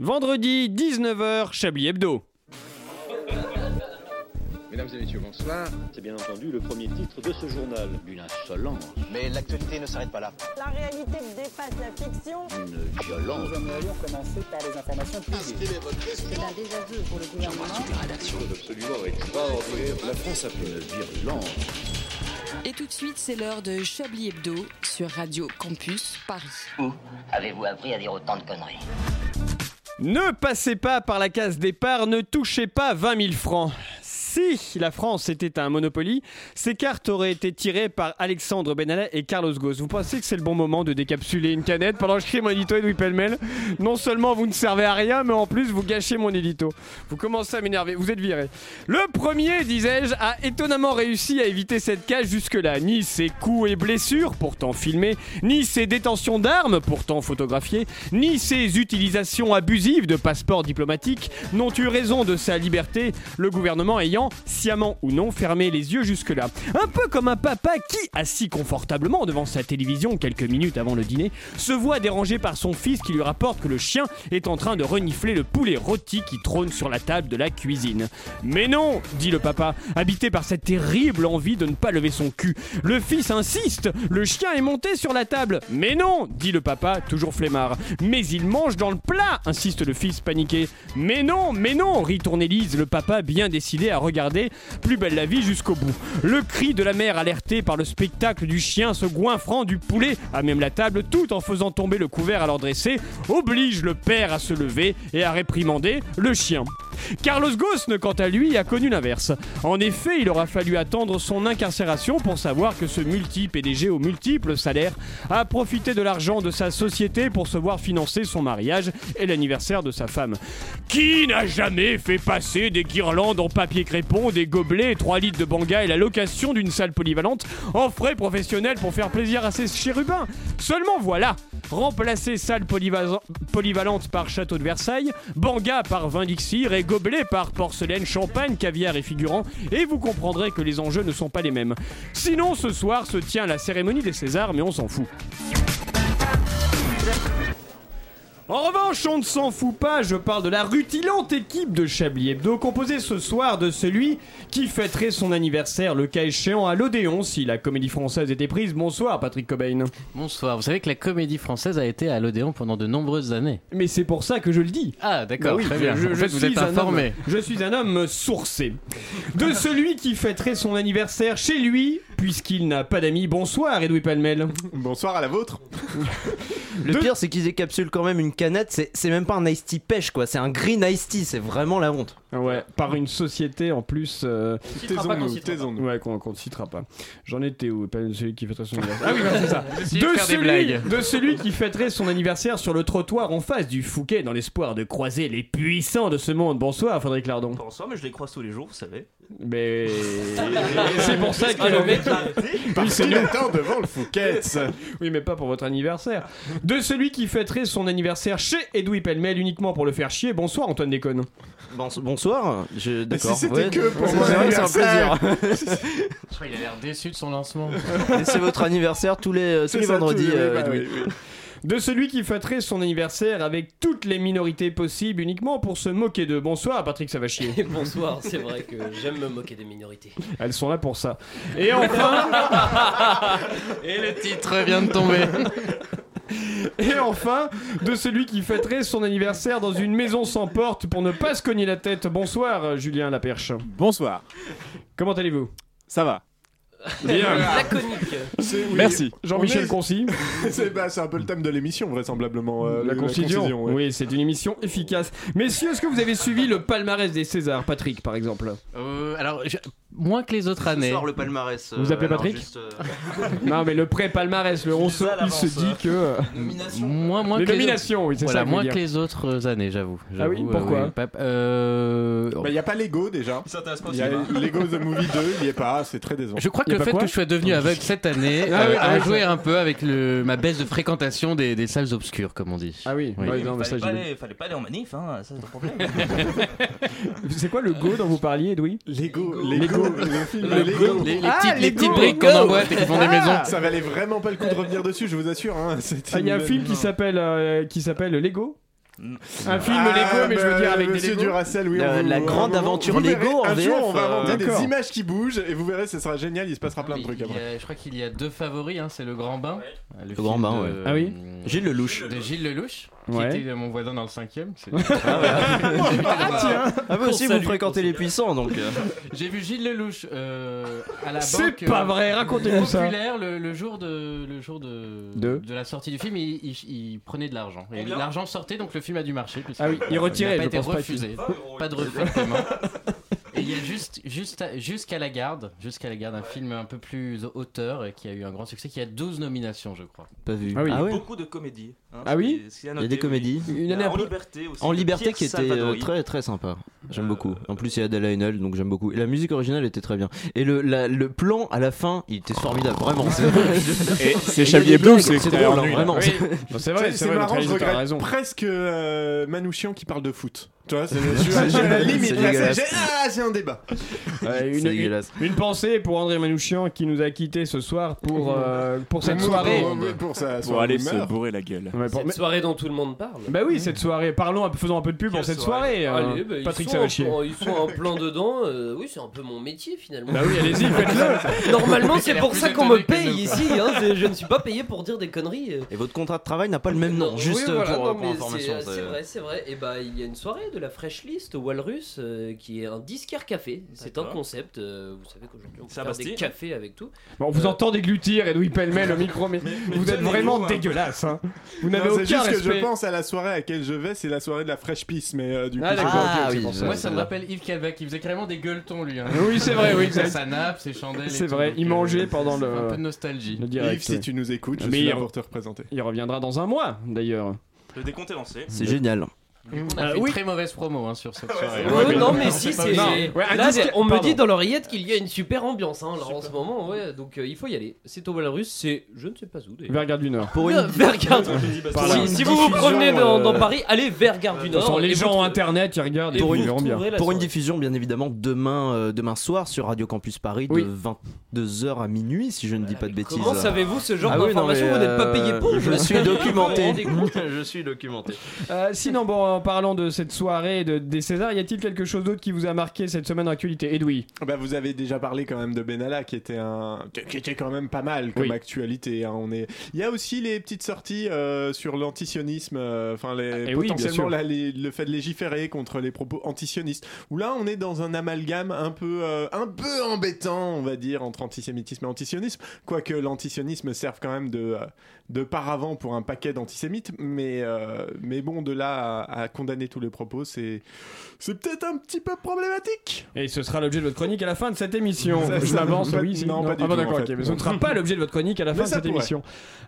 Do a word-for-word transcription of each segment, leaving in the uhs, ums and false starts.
Vendredi, dix-neuf heures, Chablis Hebdo. Mesdames et messieurs, bonsoir. C'est bien entendu le premier titre de ce journal. Une insolence. Mais l'actualité ne s'arrête pas là. La réalité dépasse la fiction. Une violence. Nous allons commencer par les informations privées. C'est un désaveu pour le gouvernement. J'embrasse toute la rédaction. Absolument extraordinaire. La France a fait une virulence. Et tout de suite, c'est l'heure de Chablis Hebdo sur Radio Campus Paris. Où avez-vous appris à dire autant de conneries ? Ne passez pas par la case départ, ne touchez pas vingt mille francs. Si la France était un monopoly, ces cartes auraient été tirées par Alexandre Benalla et Carlos Ghosn. Vous pensez que c'est le bon moment de décapsuler une canette pendant que je crée mon édito Edwy Pêle-Mêle ? Non seulement vous ne servez à rien, mais en plus vous gâchez mon édito. Vous commencez à m'énerver, vous êtes viré. Le premier, disais-je, a étonnamment réussi à éviter cette cage jusque-là. Ni ses coups et blessures, pourtant filmés, ni ses détentions d'armes, pourtant photographiées, ni ses utilisations abusives de passeports diplomatiques n'ont eu raison de sa liberté, le gouvernement ayant sciemment ou non fermé les yeux jusque-là. Un peu comme un papa qui, assis confortablement devant sa télévision quelques minutes avant le dîner, se voit dérangé par son fils qui lui rapporte que le chien est en train de renifler le poulet rôti qui trône sur la table de la cuisine. Mais non, dit le papa, habité par cette terrible envie de ne pas lever son cul. Le fils insiste, le chien est monté sur la table. Mais non, dit le papa, toujours flemmard. Mais il mange dans le plat, insiste le fils paniqué. Mais non, mais non, ritournellise le papa bien décidé à regarder Plus belle la vie jusqu'au bout. Le cri de la mère alertée par le spectacle du chien se goinfrant du poulet à même la table, tout en faisant tomber le couvert alors dressé, oblige le père à se lever et à réprimander le chien. Carlos Ghosn, quant à lui, a connu l'inverse. En effet, il aura fallu attendre son incarcération pour savoir que ce multi-P D G aux multiples salaires a profité de l'argent de sa société pour se voir financer son mariage et l'anniversaire de sa femme. Qui n'a jamais fait passer des guirlandes en papier crépon, des gobelets, trois litres de banga et la location d'une salle polyvalente en frais professionnels pour faire plaisir à ses chérubins ? Seulement voilà, remplacer salle polyva- polyvalente par château de Versailles, banga par vin d'Ixir et gobelet par porcelaine, champagne, caviar et figurant, et vous comprendrez que les enjeux ne sont pas les mêmes. Sinon, ce soir se tient la cérémonie des Césars, mais on s'en fout. En revanche, on ne s'en fout pas, je parle de la rutilante équipe de Chablis Hebdo, composée ce soir de celui qui fêterait son anniversaire, le cas échéant, à l'Odéon, si la Comédie Française était prise. Bonsoir Patrick COBAIN. Bonsoir, vous savez que la Comédie Française a été à l'Odéon pendant de nombreuses années. Mais c'est pour ça que je le dis. Ah d'accord, bah oui, très bien, je, je, en fait, je vous êtes informé. Homme, je suis un homme sourcé. De celui qui fêterait son anniversaire chez lui, puisqu'il n'a pas d'amis. Bonsoir Edwy Pêle-Mêle. Bonsoir à la vôtre. Le de... pire, c'est qu'ils décapsulent quand même une canette, c'est, c'est même pas un iced tea pêche quoi, c'est un green iced tea, c'est vraiment la honte. Ouais, par une société en plus. Euh... Taison, ouais, qu'on ne citera pas. J'en étais où ? Pas celui qui fêterait son anniversaire. Ah oui, c'est ça. De celui, de celui qui fêterait son anniversaire sur le trottoir en face du Fouquet dans l'espoir de croiser les puissants de ce monde. Bonsoir, Frédéric Lardon. Bonsoir, mais je les croise tous les jours, vous savez. Mais c'est pour ça que le mec. Parce qu'il attend devant le Fouquet. Oui, mais pas pour votre anniversaire. De celui qui fêterait son anniversaire chez Edwy Pêle-Mêle uniquement pour le faire chier. Bonsoir, Antoine Déconne. Bonsoir. Bonsoir, je... d'accord. Si c'était ouais, que pour mon anniversaire. Il a l'air déçu de son lancement. Et c'est votre anniversaire tous les, tous les vendredis, tous les euh, Edwy. Oui, oui. De celui qui fêterait son anniversaire avec toutes les minorités possibles uniquement pour se moquer d'eux. Bonsoir Patrick Savachier. Et bonsoir, c'est vrai que j'aime me moquer des minorités. Elles sont là pour ça. Et enfin... Et le titre vient de tomber. Et enfin, de celui qui fêterait son anniversaire dans une maison sans porte pour ne pas se cogner la tête. Bonsoir, Julien Laperche. Bonsoir. Comment allez-vous ? Ça va. Bien. Laconique. C'est, oui. Merci. Jean-Michel est... Concis. C'est, bah, c'est un peu le thème de l'émission, vraisemblablement. Euh, la, la concision. concision ouais. Oui, c'est une émission efficace. Messieurs, est-ce que vous avez suivi le palmarès des Césars, Patrick, par exemple ? euh, Alors, je... moins que les autres années. Je sors le palmarès. Euh, vous appelez Patrick ? Juste, euh... Non, mais le pré-palmarès, le on se, il se dit que. Nomination. Moins, moins les que nominations, les autres... oui, c'est voilà, ça. Moins que, que les autres années, j'avoue. j'avoue ah oui, pourquoi ? euh, oui, euh... bah, y a pas Lego déjà. Ça y a Lego The Movie deux, il y est pas. C'est très décevant. Je crois que le fait que je sois devenu aveugle cette année ah oui, euh, ah a oui, joué oui. un peu avec le, ma baisse de fréquentation des, des salles obscures, comme on dit. Ah oui, oui. oui non, mais fallait, ça, pas aller, fallait pas aller en manif, hein, ça c'est le problème. C'est quoi le go dont vous parliez, Edoui ? Lego, Lego, les petites briques qu'on emboîte et qui font des maisons. Ça valait vraiment pas le coup de revenir dessus, je vous assure. Il y a un film qui s'appelle Lego. Un film ah, Lego, mais bah, je veux dire avec Monsieur des Lego. Duracell, oui, euh, vous, la grande vous, aventure vous verrez, Lego. En un V F, jour, on va inventer euh, des images qui bougent et vous verrez, ce sera génial. Il se passera ah, plein de trucs après. A, je crois qu'il y a deux favoris. Hein, c'est le Grand Bain. Le, le Grand Bain, de, ouais. Ah oui. Gilles Lellouche. De Gilles Lellouche. Qui ouais. était mon voisin dans le cinquième. C'est... Ah, ouais. ah tiens. Ah vous aussi, vous fréquentez les puissants, donc. J'ai vu Gilles Lellouche euh, à la c'est banque. C'est pas vrai. Racontez-nous ça. Populaire le, le jour de le jour de, de de la sortie du film, il, il, il prenait de l'argent. Et l'argent sortait, donc le film a dû marcher. Ah oui, il retirait. Il n'a pas été refusé. Pas, que... pas de refus. Et il y a juste, juste à, jusqu'à la garde, jusqu'à la garde, un ouais. film un peu plus auteur qui a eu un grand succès, qui a douze nominations, je crois. Pas vu. Ah oui. Ah ouais. Beaucoup de comédies. Hein, ah oui. C'est, c'est il y a des comédies. Une année en liberté aussi. En liberté qui était euh, très très sympa. J'aime euh, beaucoup. En plus il y a Adèle Haenel, donc j'aime beaucoup. Et la musique originale était très bien. Et le, la, le plan à la fin, il était formidable, vraiment. C'est, et c'est Chablis Hebdo, c'est extérieur, vraiment. Oui. C'est, c'est vrai, c'est, c'est vrai. Marrant, je regrette presque euh, Manoukian qui parle de foot. Tu vois, c'est la limite. C'est un débat. Ouais, une, une, une pensée pour André Manoukian qui nous a quittés ce soir pour, euh, pour cette soirée. Pour, pour, sa, pour aller se bourrer la gueule. Ouais, pour, cette mais... soirée dont tout le monde parle. Bah oui, mmh. cette soirée. Parlons, faisons un peu de pub pour cette soirée. soirée. Allez, bah, Patrick Savachier. Ils sont en plein dedans. Euh, oui, c'est un peu mon métier finalement. Bah oui, allez-y, faites-le. Normalement, c'est pour ça qu'on me paye ici. Hein, je ne suis pas payé pour dire des conneries. Et votre contrat de travail n'a pas le même nom. Juste pour information. C'est vrai, c'est vrai. Et bah, il y a une soirée de la Fresh List au Walrus qui est un Disquaire Café, c'est d'accord. Un concept. Euh, vous savez qu'aujourd'hui on peut faire des cafés avec tout. Bon, on vous euh... entend déglutir Edwy Pêle-Mêle au micro, mais, mais, mais vous êtes vraiment loin. Dégueulasse. Hein. Vous n'avez non, aucun respect. C'est juste respect. Que je pense à la soirée à laquelle je vais, c'est la soirée de la Fresh Peace, mais euh, du coup. Ah, ah, oui, ça. Moi, ça me rappelle Yves Calvet, qui faisait carrément des gueuletons lui. Hein. Oui, c'est vrai. Oui, c'est sa nappe, ses chandelles. C'est vrai. Tout, il mangeait pendant le. Un peu de nostalgie. Yves, si tu nous écoutes, je suis là pour te représenter. Il reviendra dans un mois, d'ailleurs. Le décompte est lancé. C'est génial. On a euh, fait oui. très mauvaise promo hein, sur cette soirée. Ouais, ouais, non, mais, mais si, c'est. Ouais, là, disque... on me Pardon. dit dans l'oreillette qu'il y a une super ambiance hein, alors super. En ce moment, ouais, donc euh, il faut y aller. C'est au Walrus, c'est je ne sais pas où. Vers Gare du Nord. Pour une... vers Gare du Nord. Si, si vous vous promenez dans, euh... dans Paris, allez vers Gare du Nord. Les gens votre... internet qui regardent et pour, une... bien. pour une diffusion, bien évidemment, demain, euh, demain soir sur Radio Campus Paris de oui. vingt-deux heures à minuit, si je ne dis pas de bêtises. Comment savez-vous ce genre d'informations ? Vous n'êtes pas payé pour. Je suis documenté. Je suis documenté. Sinon, bon. En parlant de cette soirée de, des Césars, y a-t-il quelque chose d'autre qui vous a marqué cette semaine en actualité, Edwy ? Bah vous avez déjà parlé quand même de Benalla, qui était un, qui était quand même pas mal comme oui. actualité. Hein. On est, il y a aussi les petites sorties euh, sur l'antisionisme, enfin euh, les... potentiellement oui, là, les... le fait de légiférer contre les propos antisionistes. Où là, on est dans un amalgame un peu, euh, un peu embêtant, on va dire, entre antisémitisme et antisionisme, quoique l'antisionisme serve quand même de, de paravent pour un paquet d'antisémites. Mais, euh, mais bon, de là à, à à condamner tous les propos, c'est c'est peut-être un petit peu problématique. Et ce sera l'objet de votre chronique à la fin de cette émission. Ça, je l'avance, oui, pas, c'est... Non, non, pas du ah, tout. D'accord, en fait. Okay, mais ce ne sera pas l'objet de votre chronique à la mais fin de cette pourrait. émission.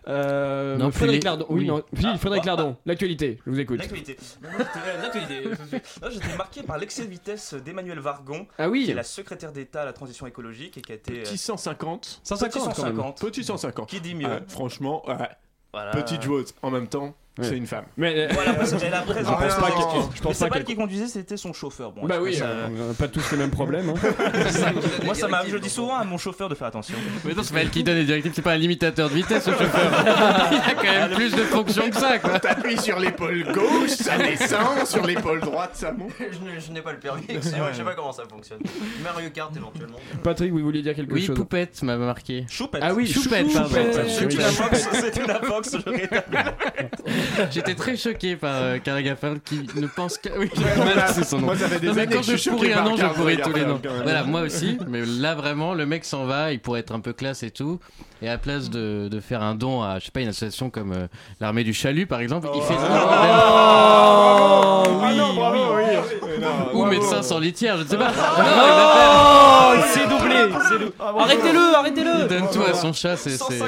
Euh, non, Frédéric Lardon, oui, oui. Non, ah, Frédéric ah, Lardon, ah, l'actualité, je vous écoute. L'actualité. l'actualité. Non, j'étais marqué par l'excès de vitesse d'Emmanuelle Vargon, ah oui. qui est la secrétaire d'État à la transition écologique et qui a été... Petit cent cinquante. cent cinquante, Petit cent cinquante. Qui dit mieux ah, franchement, euh, voilà. Petite joueuse en même temps. C'est ouais. une femme. Mais voilà, parce qu'elle a présent. Je pense pas qu'elle. Je pense pas qu'elle qui conduisait, c'était son chauffeur. Bon. Bah oui. Ça... On a pas tous les mêmes problèmes. Hein. Moi, ça m'a. Je dis souvent à mon chauffeur de faire attention. Mais non, c'est pas elle qui donne les directives. C'est pas un limitateur de vitesse, ce chauffeur. Il a quand même plus de fonctions que ça. Quoi. Quand t'appuies sur l'épaule gauche, ça descend. Sur l'épaule droite, ça monte. Je, je n'ai pas le permis. Je sais pas comment ça fonctionne. Mario Kart éventuellement. Patrick, vous vouliez dire quelque oui, chose ? Oui, Choupette m'a marqué. Choupette. Ah oui, Choupette. C'était la boxe. J'étais très choqué par euh, Karl Lagerfeld qui ne pense qu'à. Oui, ouais, c'est son nom. Moi, ça fait des non, années quand que je pourris un nom, je pourris tous les noms. Voilà, moi aussi. Mais là, vraiment, le mec s'en va, il pourrait être un peu classe et tout. Et à la place de, de faire un don à, je sais pas, une association comme euh, l'Armée du Chalut, par exemple, oh. il fait. Oh, oh, oh oui, non, bravo, oui, oui. oui non, ou bravo. Médecin sans litière, je ne sais pas. Oh, non, il, oh, il s'est doublé. C'est dou... ah, bon, arrêtez-le, arrêtez-le. Il donne oh, tout à son chat, c'est, c'est, c'est,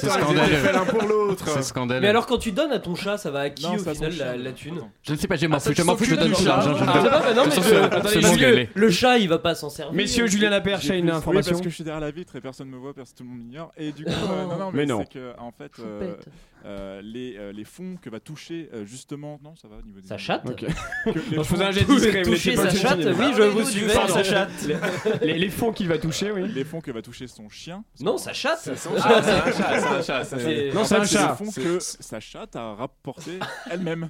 c'est scandaleux. C'est scandaleux. Mais alors, quand tu donnes à ton chat, ça va à qui non, au final la, la thune ? Je ne sais pas, j'ai m'en fous. Je m'en fous, je donne au chat. Le chat, il va pas s'en servir. Messieurs, Julien Laperche a une information. Parce que je suis derrière la vitre et personne me voit, parce que tout le monde m'ignore. Et du coup, euh, non, non, mais, mais non. C'est que en fait, euh, euh, les, euh, les fonds que va toucher euh, justement, non, ça va au niveau des. Sa chatte. Okay. Je faisais un geste discret. Toucher sa chatte. Oui, je vous suivais. Sa chatte. Les, les fonds qu'il va toucher, oui. Les fonds que va toucher son chien. Non, sa chatte. C'est son chat. Non, c'est un chat. Les fonds que sa chatte a rapporté elle-même.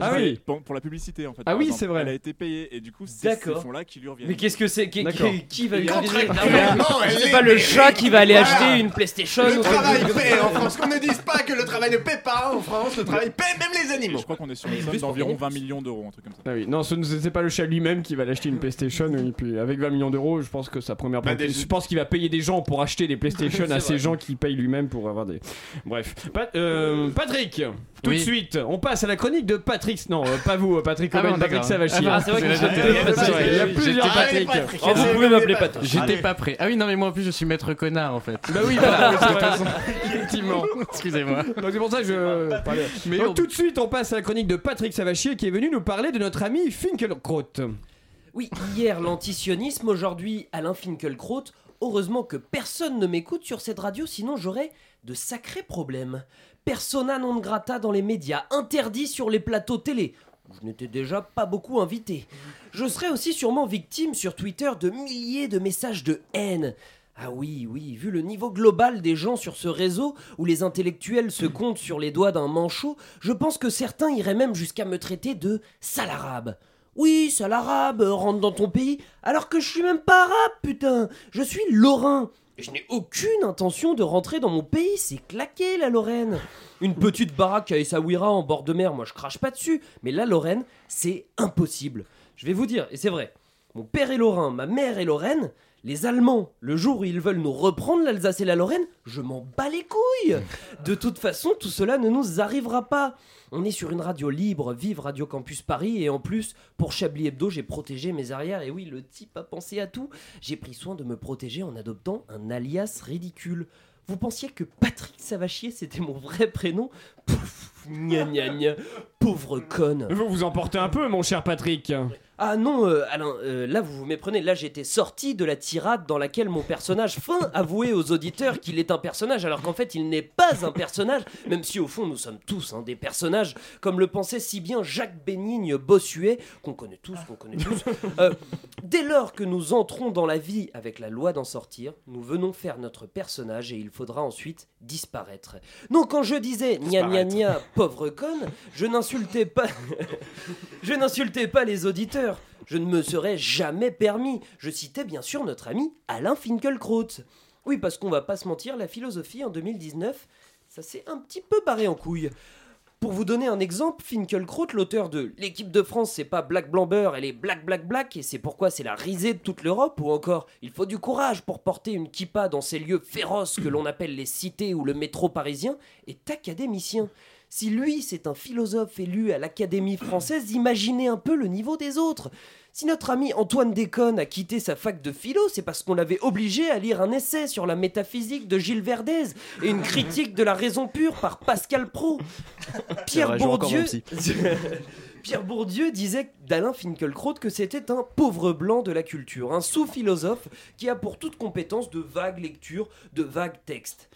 Ah oui. pour, pour la publicité en fait. Ah oui, c'est vrai. Elle a été payée et du coup c'est ces fonds-là qui lui reviennent. Mais qu'est-ce que c'est qui, qui, qui va lui revenir? C'est pas le chat qui va aller voilà. acheter une PlayStation. Le travail paie en France. Qu'on ne dise pas que le travail ne paie pas en France. Le travail paie même les animaux. Je crois qu'on est sur une somme d'environ vingt millions d'euros, un truc comme ça. Ah oui. Non, ce n'est pas le chat lui-même qui va l'acheter une PlayStation. Et puis avec vingt millions d'euros, je pense que sa première. Bah, des... Je pense qu'il va payer des gens pour acheter des PlayStation à ces gens qui payent lui-même pour avoir des. Bref. Pat- euh, Patrick. Tout oui. de suite, on passe à la chronique de Patrick. Non, euh, pas vous, Patrick COBAIN, ah Patrick Savachier. Ah, c'est vrai que j'étais. Il y a plusieurs Patrick. Oh, vous pouvez m'appeler Patrick. J'étais pas prêt. Ah oui, non, mais moi en plus je suis maître connard en fait. Bah oui, voilà, effectivement. Excusez-moi. Donc c'est pour ça que je parlais. Mais donc, on... tout de suite, on passe à la chronique de Patrick Savachier qui est venu nous parler de notre ami Finkielkraut. Oui, hier l'antisionisme, aujourd'hui Alain Finkielkraut. Heureusement que personne ne m'écoute sur cette radio, sinon j'aurais de sacrés problèmes. Persona non grata dans les médias, interdit sur les plateaux télé. Je n'étais déjà pas beaucoup invité. Je serais aussi sûrement victime sur Twitter de milliers de messages de haine. Ah oui, oui, vu le niveau global des gens sur ce réseau, où les intellectuels se comptent sur les doigts d'un manchot, je pense que certains iraient même jusqu'à me traiter de « sale arabe ». Oui, sale arabe, rentre dans ton pays, alors que je suis même pas arabe, putain. Je suis lorrain. Je n'ai aucune intention de rentrer dans mon pays, c'est claqué la Lorraine. Une petite baraque à Essaouira en bord de mer, moi je crache pas dessus, mais la Lorraine, c'est impossible. Je vais vous dire, et c'est vrai, mon père est lorrain, ma mère est lorraine, les Allemands, le jour où ils veulent nous reprendre l'Alsace et la Lorraine, je m'en bats les couilles. De toute façon, tout cela ne nous arrivera pas. On est sur une radio libre, vive Radio Campus Paris, et en plus, pour Chablis Hebdo, j'ai protégé mes arrières, et oui, le type a pensé à tout. J'ai pris soin de me protéger en adoptant un alias ridicule. Vous pensiez que Patrick Savachier, c'était mon vrai prénom? Pouf, gna gna gna, pauvre conne. Vous vous emportez un peu, mon cher Patrick. Ah non, euh, Alain, euh, là vous vous méprenez, là j'étais sorti de la tirade dans laquelle mon personnage fin avouait aux auditeurs qu'il est un personnage, alors qu'en fait il n'est pas un personnage, même si au fond nous sommes tous hein, des personnages, comme le pensait si bien Jacques Bénigne Bossuet, qu'on connaît tous, qu'on connaît tous. Euh, dès lors que nous entrons dans la vie avec la loi d'en sortir, nous venons faire notre personnage et il faudra ensuite disparaître. Donc quand je disais gna gna gna, pauvre conne, je n'insultais pas, je n'insultais pas les auditeurs. Je ne me serais jamais permis. Je citais bien sûr notre ami Alain Finkielkraut. Oui, parce qu'on va pas se mentir, la philosophie en deux mille dix-neuf, ça s'est un petit peu barré en couille. Pour vous donner un exemple, Finkielkraut, l'auteur de « L'équipe de France, c'est pas Black Blamber, elle est Black Black Black et c'est pourquoi c'est la risée de toute l'Europe » ou encore « Il faut du courage pour porter une kippa dans ces lieux féroces que l'on appelle les cités ou le métro parisien » est académicien. Si lui, c'est un philosophe élu à l'Académie française, imaginez un peu le niveau des autres. Si notre ami Antoine Déconne a quitté sa fac de philo, c'est parce qu'on l'avait obligé à lire un essai sur la métaphysique de Gilles Verdez et une critique de la raison pure par Pascal Praud. Pierre vrai, Bourdieu... Pierre Bourdieu disait d'Alain Finkielkraut que c'était un pauvre blanc de la culture, un sous-philosophe qui a pour toute compétence de vagues lectures, de vagues textes.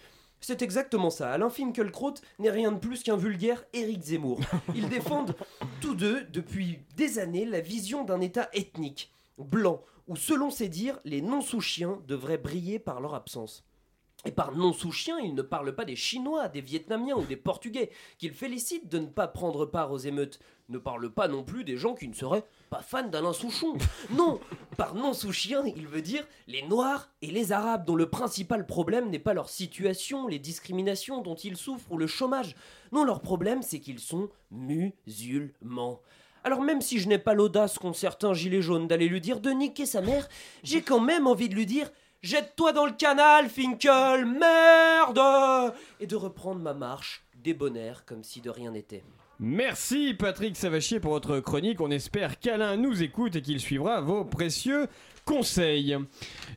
C'est exactement ça. Alain Finkielkraut n'est rien de plus qu'un vulgaire Éric Zemmour. Ils défendent tous deux, depuis des années, la vision d'un État ethnique, blanc, où, selon ses dires, les non-sous-chiens devraient briller par leur absence. Et par non-sous-chiens, ils ne parlent pas des Chinois, des Vietnamiens ou des Portugais, qu'ils félicitent de ne pas prendre part aux émeutes. Ne parle pas non plus des gens qui ne seraient pas fans d'Alain Souchon. Non, par non-souchien, il veut dire les Noirs et les Arabes, dont le principal problème n'est pas leur situation, les discriminations dont ils souffrent ou le chômage. Non, leur problème, c'est qu'ils sont musulmans. Alors même si je n'ai pas l'audace qu'ont certains gilets jaunes d'aller lui dire de niquer sa mère, j'ai quand même envie de lui dire « Jette-toi dans le canal, Finkel, merde !» et de reprendre ma marche, débonnaire, comme si de rien n'était. Merci Patrick Savachier pour votre chronique. On espère qu'Alain nous écoute et qu'il suivra vos précieux conseils.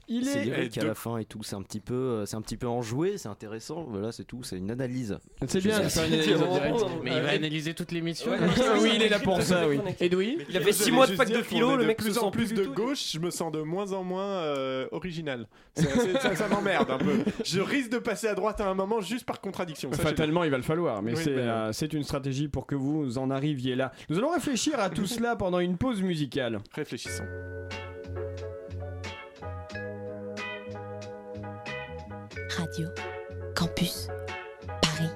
Il c'est est vrai qu'à de... la fin et tout, c'est un petit peu, c'est un petit peu enjoué, c'est intéressant. Voilà, c'est tout, c'est une analyse. C'est je bien, c'est pas une analyse en direct. Oh, mais euh, il va analyser toute l'émission. Ouais, oui, oui, il est là pour ça. Oui. Edwy, il a fait six mois de fac de philo. Le mec se sent en plus de gauche. Je me sens de moins en moins euh, original. C'est, c'est, ça, ça m'emmerde un peu. Je risque de passer à droite à un moment juste par contradiction. Ça, fatalement, il va le falloir. Mais oui, c'est, ben, euh, c'est une stratégie pour que vous en arriviez là. Nous allons réfléchir à tout cela pendant une pause musicale. Réfléchissons. Radio Campus Paris.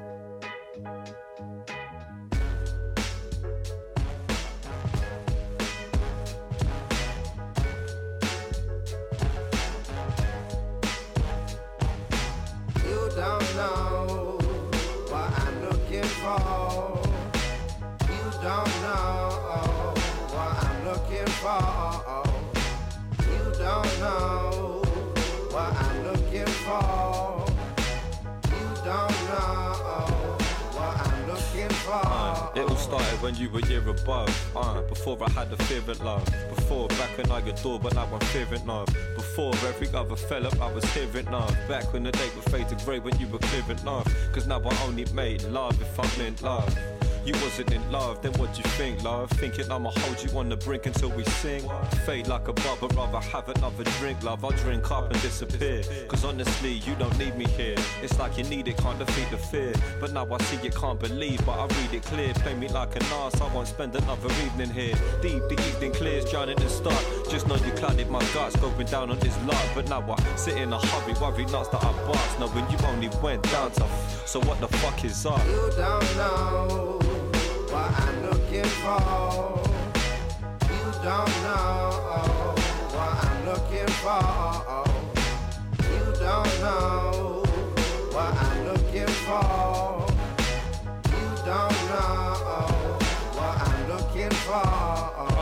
for. You don't know what I'm looking for. You don't know what I'm looking for. Uh, it all started when you were year above. Uh, before I had a fear of love. Before back when I adored, but now I'm fearing of. Before every other fella I was hearing of. Back when the day was fade to grey when you were clearing off. Cause now I only made love if I'm in love. You wasn't in love, then what'd you think, love? Thinking I'ma hold you on the brink until we sing. Fade like a bubble, rather have another drink, love. I'll drink up and disappear. Cause honestly, you don't need me here. It's like you need it, can't defeat the fear. But now I see you can't believe, but I read it clear. Play me like an arse, I won't spend another evening here. Deep, the evening clears, drowning the start. Just know you clouded my guts, going down on this lot. But now I sit in a hurry, worry nuts that I bust. Knowing you only went down to f- so what the fuck is up? You don't know what I'm looking for. You don't know what I'm looking for. You don't know what I'm looking for. You don't know what I'm looking for. Uh,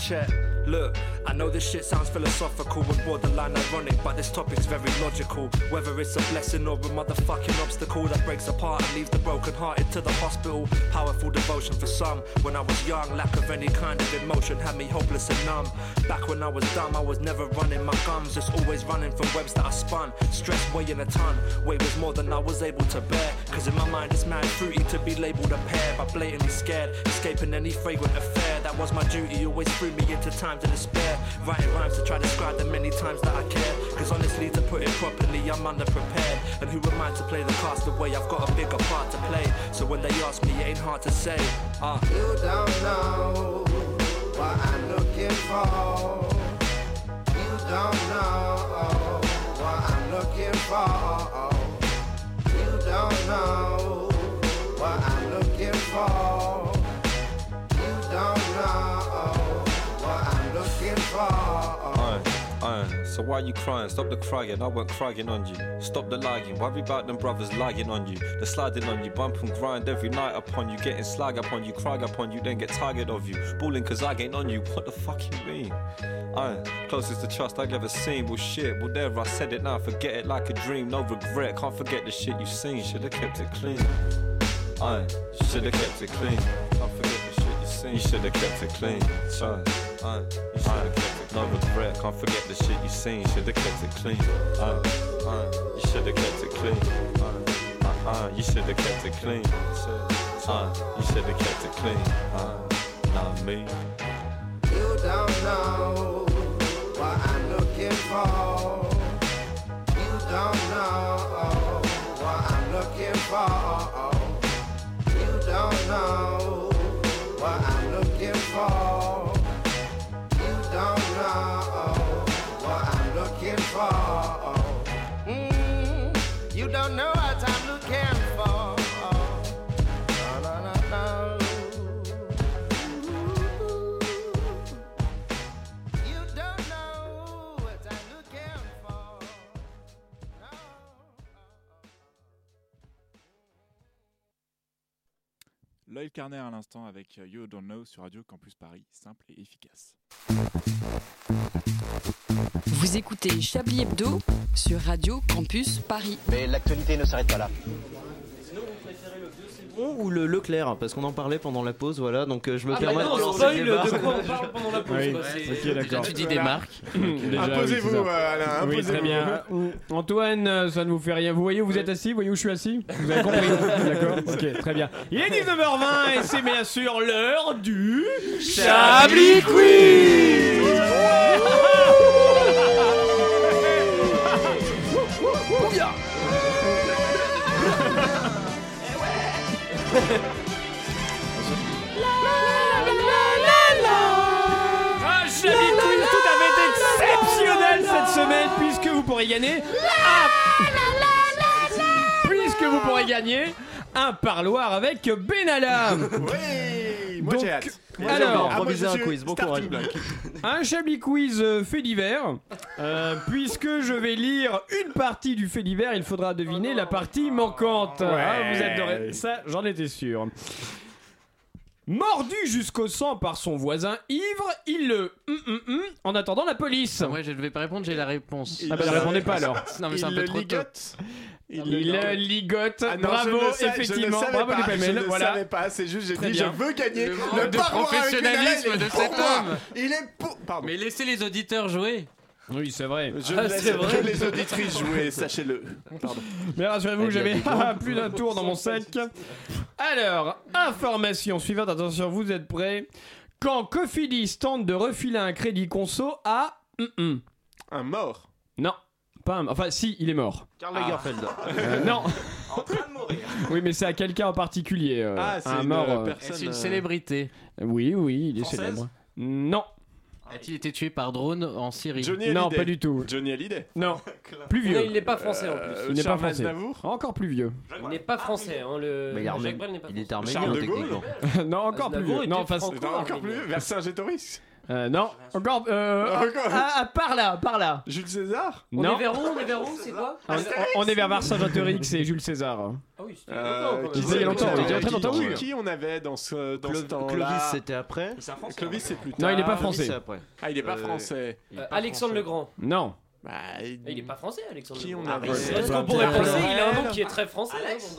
check, look. I know this shit sounds philosophical and borderline ironic, but this topic's very logical. Whether it's a blessing or a motherfucking obstacle that breaks apart and leaves the broken-hearted to the hospital. Powerful devotion for some. When I was young, lack of any kind of emotion had me hopeless and numb. Back when I was dumb, I was never running my gums, just always running from webs that I spun. Stress weighing a ton. Weight was more than I was able to bear. Cause in my mind it's mad fruity to be labelled a pair, but blatantly scared, escaping any fragrant affair. That was my duty, always threw me into times of despair. Writing rhymes to try to describe the many times that I care. Cause honestly, to put it properly, I'm underprepared. And who am I to play the castaway? I've got a bigger part to play. So when they ask me, it ain't hard to say. Uh. You don't know what I'm looking for. You don't know what I'm looking for. You don't know what I'm looking for. You don't know. Uh, uh, so why you crying? Stop the crying, I weren't crying on you. Stop the lying, worry about them brothers lying on you. They're sliding on you, bump and grind every night upon you. Getting slag upon you, cry upon you, then get tired of you. Balling cause I ain't on you, what the fuck you mean? Uh, closest to trust I've ever seen. Well shit, well there I said it, now forget it like a dream. No regret, can't forget the shit you seen. Should've kept it clean. Uh, should've kept it clean. Can't forget the shit you seen. You should've kept it clean. Uh, Uh, you uh, kept it no regret, can't forget the shit you seen. Should've kept it clean. Uh, uh, you should've kept it clean. Uh, uh, uh, you should've kept it clean. Uh, you should've kept it clean. Uh, not me. You don't know what I'm looking for. You don't know what I'm looking for. You don't know what I'm looking for. Mm, you don't know what I'm looking for. No, no, no, no. You don't know what I'm looking for. No. L'œil carnet à l'instant avec You Don't Know sur Radio Campus Paris, simple et efficace. Vous écoutez Chablis Hebdo sur Radio Campus Paris. Mais l'actualité ne s'arrête pas là. Sinon, vous préférez le vieux Cébron ou le Leclerc? Parce qu'on en parlait pendant la pause, voilà, donc euh, je me ah permets bah non, de lancer le débat. De quoi on parle pendant la pause, oui. Bah, c'est... Okay, d'accord. Déjà, tu dis voilà. Des marques. Okay. Déjà, imposez-vous, oui, Alain, imposez-vous. Oui, très bien. Antoine, ça ne vous fait rien. Vous voyez où vous êtes assis, vous voyez où je suis assis. Vous avez compris? D'accord. Ok, très bien. Il est dix-neuf heures vingt et c'est bien sûr l'heure du... Chablis Quiz. La, la, la, la, la. Un Chablis Quiz tout à fait exceptionnel cette semaine, puisque vous pourrez gagner un... Puisque vous pourrez gagner un parloir avec Benalla. Oui, moi j'ai hâte. Moi, alors, ah, moi, un quiz, bon courage. Un Chablis Quiz euh, fait divers. Euh, puisque je vais lire une partie du fait divers, il faudra deviner oh la partie manquante. Ouais. Ah, vous êtes doré. Ça, j'en étais sûr. Mordu jusqu'au sang par son voisin ivre, il le mm, mm, mm, en attendant la police. Ah ouais, je ne vais pas répondre, j'ai la réponse. Il ah bah ne répondez pas alors. Non mais c'est un peu trop tôt. Il, il le ligote. Ah non, bravo, sais, effectivement. Bravo pas, les Pêle-Mêle. Je voilà. ne savais pas. C'est juste, j'ai dit, bien. je veux gagner le, le de professionnalisme avec de cet homme. Il est pour. Pardon. Mais laissez les auditeurs jouer. Oui, c'est vrai. Je ah, laisse vrai. les auditrices jouer, sachez-le. Pardon. Mais rassurez-vous, j'avais plus d'un tour dans mon sac. Alors, information suivante. Attention, vous êtes prêts? Quand Cofidis tente de refiler un crédit conso à Mm-mm. un mort. Non. Pas un... Enfin, si, il est mort. Karl Lagerfeld. Ah. Euh, non. En train de mourir. Oui, mais c'est à quelqu'un en particulier. Euh, ah, c'est un une mort. Euh, personne... C'est une célébrité. Oui, oui, il est Française célèbre. Non. A-t-il été tué par drone en Syrie? Johnny Hallyday. Non, pas du tout. Johnny Hallyday. Non. Plus vieux. Mais il n'est pas français en plus. Euh, il n'est pas français. Navour. Encore plus vieux. Il n'est pas français. Hein, le... bah, Jacques Brel n'est pas français. Il est arménien techniquement. Non, encore plus vieux. Non, encore plus vieux. Vercingétorix. Euh, non, encore, euh, encore. Ah, ah, par là, par là. Jules César? Non. On est vers où? On est vers où? C'est quoi? On, on est vers Vercingétorix et Jules César. Ah oui, c'était euh, longtemps. Il y longtemps, il y a très longtemps. Qui, qui on avait dans ce, dans Clo- ce temps-là? Clovis, c'était après. C'est un français. Clovis, c'est plus tard. Non, il n'est pas français. Après. Ah, il n'est pas français. Euh, euh, Alexandre le Grand? Non. Bah, il... il est pas français, Alexandre. Qui on a ah, c'est parce qu'on pourrait penser, il a un nom qui est très français. Alex.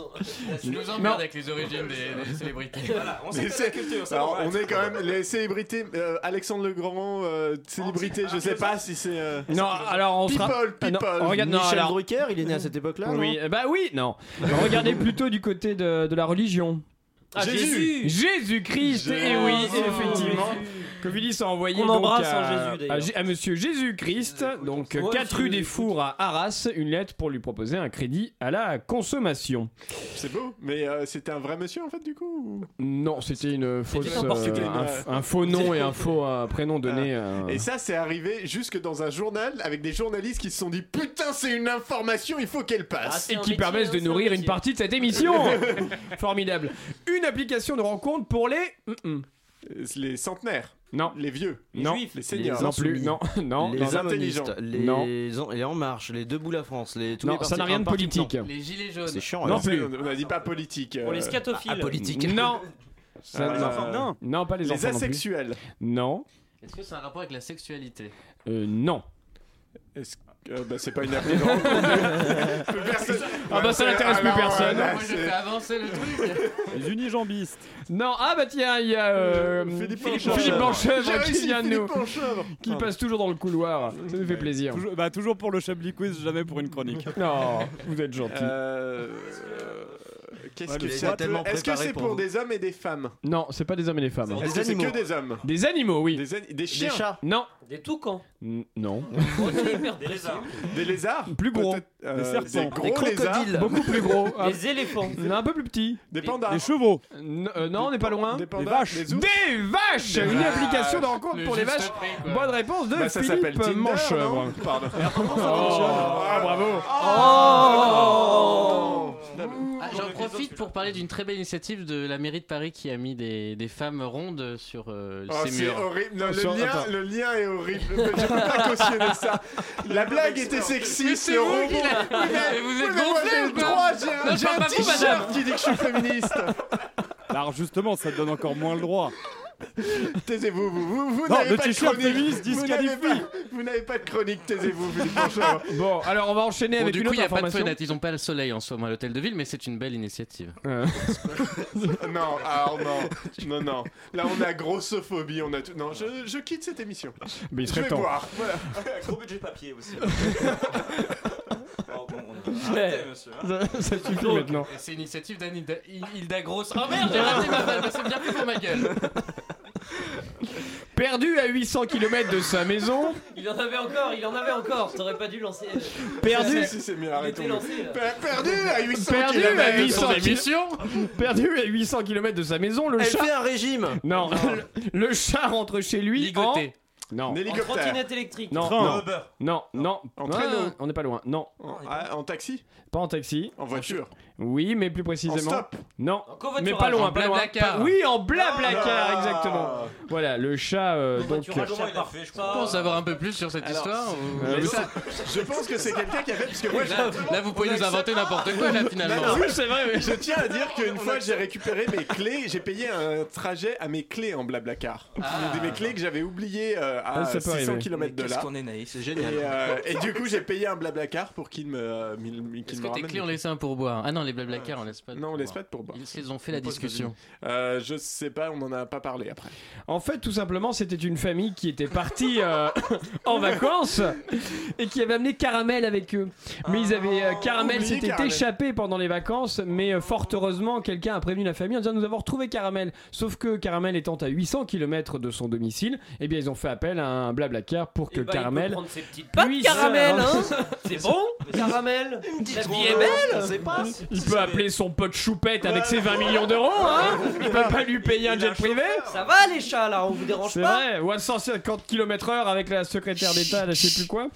Tu nous emmerdes avec les origines des, des célébrités. Voilà, on sait la culture. Ça alors, on est quand même les célébrités. Euh, Alexandre le Grand, euh, célébrité, je sais pas si c'est. Euh... Non, alors on sera. People, people. Ah, non, on regarde, Michel alors... Drucker, il est né à cette époque-là. Oui, bah oui, non. Regardez plutôt du côté de, de la religion. Ah, Jésus, Jésus-Christ, Jésus. Et oui, oh, effectivement. Jésus. Cofidis a envoyé on donc à, Jésus, à, G- à Monsieur Jésus-Christ, euh, donc ouais, quatre rue des Fours à Arras, une lettre pour lui proposer un crédit à la consommation. C'est beau, mais euh, c'était un vrai monsieur en fait du coup ou... Non, c'était une fausse, c'était euh, un, f- un faux nom et un faux euh, prénom donné. Euh... Et ça, c'est arrivé jusque dans un journal avec des journalistes qui se sont dit putain, c'est une information, il faut qu'elle passe. Ah, et qui métier, permettent de nourrir une partie de cette émission. Formidable. Une application de rencontre pour les Mm-mm. les centenaires. Non. Les vieux. Non. Les juifs. Les seniors. Non plus. Non. Non. Les, les intelligents. Les... Non. Les En Marche. Les Debout la France. Les... Tous non, les ça n'a rien de politique. Non. Les Gilets jaunes. C'est chiant. Non, non plus. On n'a dit pas politique. Pour euh... les scatophiles. Ah, politique. Non. Ça, euh... non. Non. Non, pas les, les enfants. Les asexuels. Non, non. Est-ce que c'est un rapport avec la sexualité? Euh, non. Est-ce que... Euh, bah, c'est pas une appli de rencontre. Personne... Ah bah ça n'intéresse plus personne. Moi je fais avancer le truc. Les unijambistes. Non, ah bah tiens, il y a euh, Philippe Manchevre qui vient de nous. Qui passe toujours dans le couloir. Ça nous fait plaisir. Toujours, bah, toujours pour le Chablis Quiz, jamais pour une chronique. Non, vous êtes gentil. Euh... Qu'est-ce ouais, que c'est tellement Est-ce que c'est pour, pour des hommes et des femmes? Non, c'est pas des hommes et des femmes. Est-ce que c'est que des hommes? Des animaux, oui. Des, an... des chiens? Des chats? Non. Des toucans? N- Non. Des lézards? Des lézards? Plus gros. Euh, des serpents? Des, gros des crocodiles? Lézards. Beaucoup plus gros. Des éléphants? Un peu plus petit. Des pandas? Des chevaux? N- euh, non, on n'est pas loin. Des, pandas, des vaches? Des, des vaches! Une application de rencontre pour les vaches. Bonne réponse de Philippe Manchevre. Pardon. Ah bravo. J'en profite pour parler d'une très belle initiative de la mairie de Paris qui a mis des, des femmes rondes sur euh, oh, ses murs. C'est horrible. Non, le, lien, le lien est horrible. Je peux pas cautionner ça. La blague était sexiste. C'est horrible. Vous, a... vous, avez... vous êtes gonflé ou pas? J'ai un t-shirt qui dit que je suis féministe. Alors justement, ça te donne encore moins le droit. Taisez-vous, vous, vous, vous non, n'avez pas de chronique. Vous n'avez pas, vous n'avez pas de chronique, taisez-vous, Philippe Manchevre. Bon, alors on va enchaîner bon, avec une autre information. Du coup, il n'y a pas de fenêtre, ils n'ont pas le soleil en soi, à l'hôtel de ville, mais c'est une belle initiative. Euh. non, alors non, non, non. Là, on a grossophobie, on a tout. Non, je, je quitte cette émission. Mais il serait temps. Je vais voir. Voilà. Gros budget papier aussi. Arrêtez, monsieur, hein. ça, ça suffit donc, maintenant. C'est l'initiative d'Hilda Grosse. Oh merde, j'ai raté ma balle, c'est bien fait pour ma gueule. Perdu à huit cents kilomètres de sa maison. Il en avait encore, il en avait encore. T'aurais pas dû lancer. Perdu. Si, si, si, mais arrêtons. Lancé, perdu à huit cents km de sa maison. Le Elle chat. Elle fait un régime. Non. non. Le, le chat rentre chez lui. Ligoté. En... Non. En trottinette électrique. Non, non, non, non. En traîneau. On n'est pas loin. Non. En taxi? Pas en taxi. En voiture. Oui, mais plus précisément. En stop. Non, en mais pas loin, en pas loin. Pas... Oui, en blablacar, ah exactement. Voilà, le chat. Euh, donc, euh... chat parfait, je pense pas... avoir un peu plus sur cette Alors, histoire. Ou... Euh, ça... Je pense que c'est quelqu'un qui a fait, parce que moi, là, là, vous pouvez nous inventer ça... n'importe quoi là finalement. Non, non, oui, c'est vrai. Mais... Je tiens à dire qu'une fois, j'ai récupéré mes clés. J'ai payé un trajet à mes clés en blablacar. Ah. Des mes clés que j'avais oubliées euh, à ça six cents kilomètres de là. Qu'est-ce qu'on est naïf, c'est génial. Et, euh, et du coup, j'ai payé un blablacar pour qu'il me. Est-ce que tes clés on laissait un pourboire? Ah non. Les blablacar, on laisse pas de non, on laisse pas de pourboire. Ils ont fait la discussion. Euh, je sais pas, on en a pas parlé après. En fait, tout simplement, c'était une famille qui était partie euh, en vacances et qui avait amené Caramel avec eux. Mais ah, ils avaient euh, Caramel s'était Caramel. échappé pendant les vacances, mais euh, fort heureusement, quelqu'un a prévenu la famille en disant nous avons retrouvé Caramel. Sauf que Caramel étant à huit cents kilomètres de son domicile, eh bien ils ont fait appel à un blablacar pour que bah, Caramel puisse... Pas de Caramel, hein. C'est bon, Caramel. Une petite vie est belle, c'est pas. Il peut appeler son pote Choupette avec ses vingt millions d'euros, hein. Il peut pas lui payer un jet privé. Ça va les chats là, on vous dérange c'est pas. C'est vrai, ou à cent cinquante kilomètres heure avec la secrétaire d'État, là, je sais plus quoi.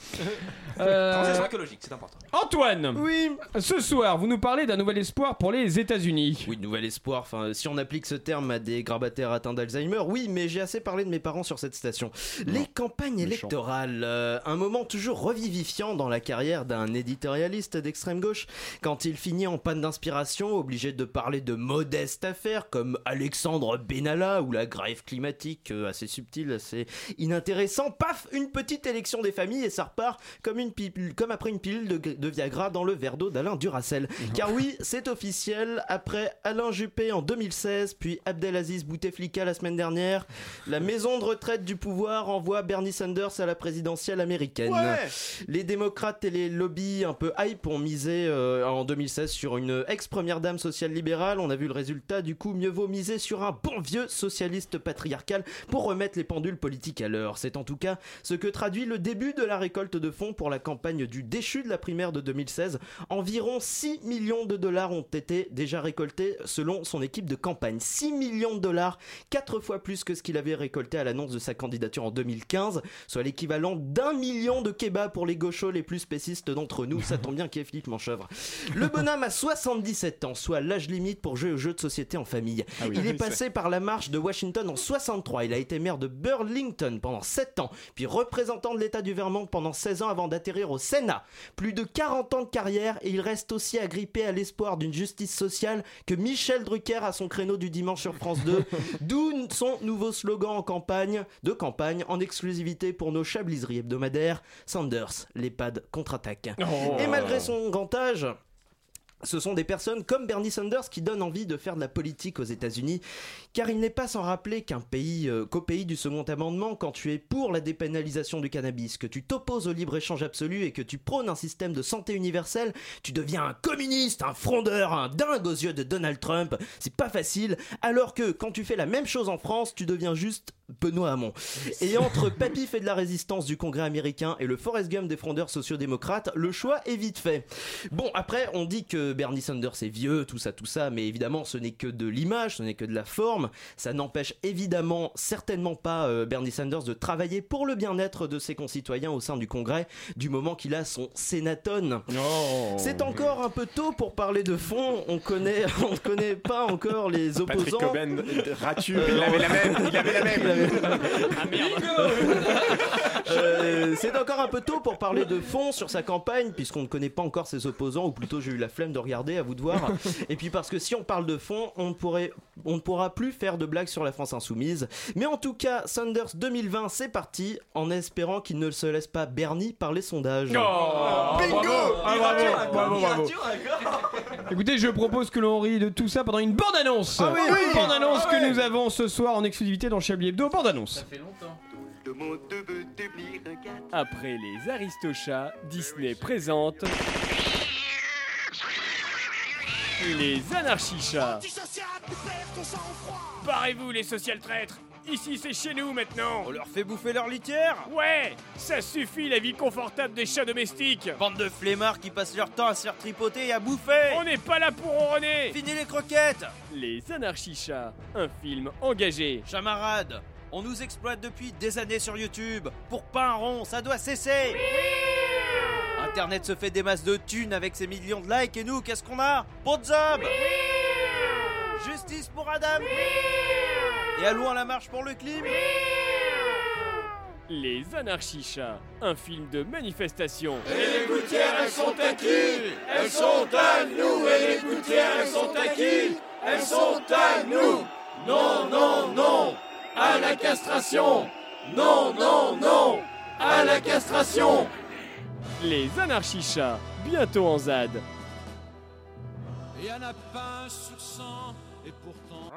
Euh... Transition écologique, c'est important. Antoine, oui. Ce soir, vous nous parlez d'un nouvel espoir pour les États-Unis. Oui, nouvel espoir. Enfin, si on applique ce terme à des grabataires atteints d'Alzheimer, oui, mais j'ai assez parlé de mes parents sur cette station. Non. Les campagnes Méchant. électorales, euh, un moment toujours revivifiant dans la carrière d'un éditorialiste d'extrême gauche, quand il finit en panne d'inspiration, obligé de parler de modestes affaires comme Alexandre Benalla ou la grève climatique, euh, assez subtile, assez inintéressant. Paf, une petite élection des familles et ça repart comme une Pile, comme après une pilule de, de Viagra dans le verre d'eau d'Alain Duracell. Car oui, c'est officiel, après Alain Juppé en deux mille seize, puis Abdelaziz Bouteflika la semaine dernière, la maison de retraite du pouvoir envoie Bernie Sanders à la présidentielle américaine. Ouais. Les démocrates et les lobbies un peu hype ont misé euh, en deux mille seize sur une ex-première dame sociale libérale. On a vu le résultat, du coup mieux vaut miser sur un bon vieux socialiste patriarcal pour remettre les pendules politiques à l'heure. C'est en tout cas ce que traduit le début de la récolte de fonds pour la campagne du déchu de la primaire de deux mille seize. Environ six millions de dollars ont été déjà récoltés selon son équipe de campagne. six millions de dollars, quatre fois plus que ce qu'il avait récolté à l'annonce de sa candidature en deux mille quinze, soit l'équivalent d'un million de kebabs pour les gauchos les plus spécistes d'entre nous. Ça tombe bien qu'il y ait Philippe Manchevre. Le bonhomme a soixante-dix-sept ans, soit l'âge limite pour jouer aux jeux de société en famille. Ah oui, il est passé c'est... par la marche de Washington en soixante-trois. Il a été maire de Burlington pendant sept ans, puis représentant de l'État du Vermont pendant seize ans avant d'atterrir au Sénat. Plus de quarante ans de carrière et il reste aussi agrippé à l'espoir d'une justice sociale que Michel Drucker a son créneau du dimanche sur France deux, d'où son nouveau slogan en campagne, de campagne en exclusivité pour nos chabliseries hebdomadaires, Sanders, l'EHPAD contre-attaque. Oh. Et malgré son grand âge... Ce sont des personnes comme Bernie Sanders qui donnent envie de faire de la politique aux États-Unis, car il n'est pas sans rappeler qu'un pays, euh, qu'au pays du second amendement, quand tu es pour la dépénalisation du cannabis, que tu t'opposes au libre-échange absolu et que tu prônes un système de santé universel, tu deviens un communiste, un frondeur, un dingue aux yeux de Donald Trump. C'est pas facile, alors que quand tu fais la même chose en France, tu deviens juste... Benoît Hamon. Et entre Papy fait de la résistance du Congrès américain et le Forrest Gump des frondeurs sociodémocrates, le choix est vite fait. Bon, après, on dit que Bernie Sanders est vieux, tout ça, tout ça, mais évidemment, ce n'est que de l'image, ce n'est que de la forme. Ça n'empêche évidemment, certainement pas euh, Bernie Sanders de travailler pour le bien-être de ses concitoyens au sein du Congrès, du moment qu'il a son sénatone. Oh. C'est encore un peu tôt pour parler de fond. On connaît, on connaît pas encore les opposants. Patrick Cobain, ratu, euh, il avait la même, il avait la même. Ah, euh, c'est encore un peu tôt pour parler de fond sur sa campagne, puisqu'on ne connaît pas encore ses opposants, ou plutôt j'ai eu la flemme de regarder, à vous de voir. Et puis parce que si on parle de fond, on, pourrait, on ne pourra plus faire de blagues sur la France insoumise. Mais en tout cas, Sanders deux mille vingt, c'est parti, en espérant qu'il ne se laisse pas berni par les sondages. Oh, bingo. Ah, bravo, bravo, bravo. Écoutez, je propose que l'on rie de tout ça pendant une bande-annonce. Ah oui, oui, oui. Bande-annonce ah que ouais. nous avons ce soir en exclusivité dans Chablis Hebdo. Bande-annonce. Ça fait longtemps. Après les Aristochats, Disney présente les anarchichats. Parez-vous les social traîtres. Ici c'est chez nous maintenant. On leur fait bouffer leur litière. Ouais, ça suffit la vie confortable des chats domestiques. Bande de flemmards qui passent leur temps à se faire tripoter et à bouffer. On n'est pas là pour ronronner. Fini les croquettes. Les anarchichats, un film engagé. Chamarade, on nous exploite depuis des années sur YouTube. Pour pas un rond, ça doit cesser. Oui. Internet se fait des masses de thunes avec ses millions de likes et nous, qu'est-ce qu'on a? Bon job, oui. Justice pour Adam, oui. Et allons à la marche pour le clim, oui. Les Anarchichats, un film de manifestation. Et les gouttières, elles sont à qui? Elles sont à nous. Et les gouttières, elles sont à qui? Elles sont à nous. Non, non, non, à la castration. Non, non, non, à la castration. Les Anarchichats, bientôt en Z A D. Il y en a pas un sur cent, et pourtant...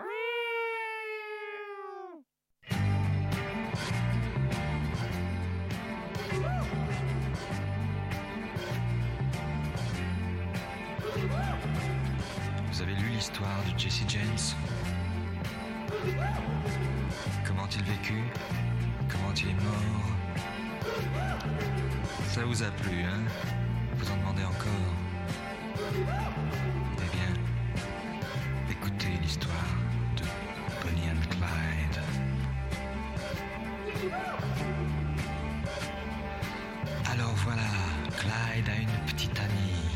Vous avez lu l'histoire de Jesse James? Comment il vécut? Comment il est mort? Ça vous a plu, hein? Vous en demandez encore? Eh bien, écoutez l'histoire de Bonnie and Clyde. Alors voilà, Clyde a une petite amie.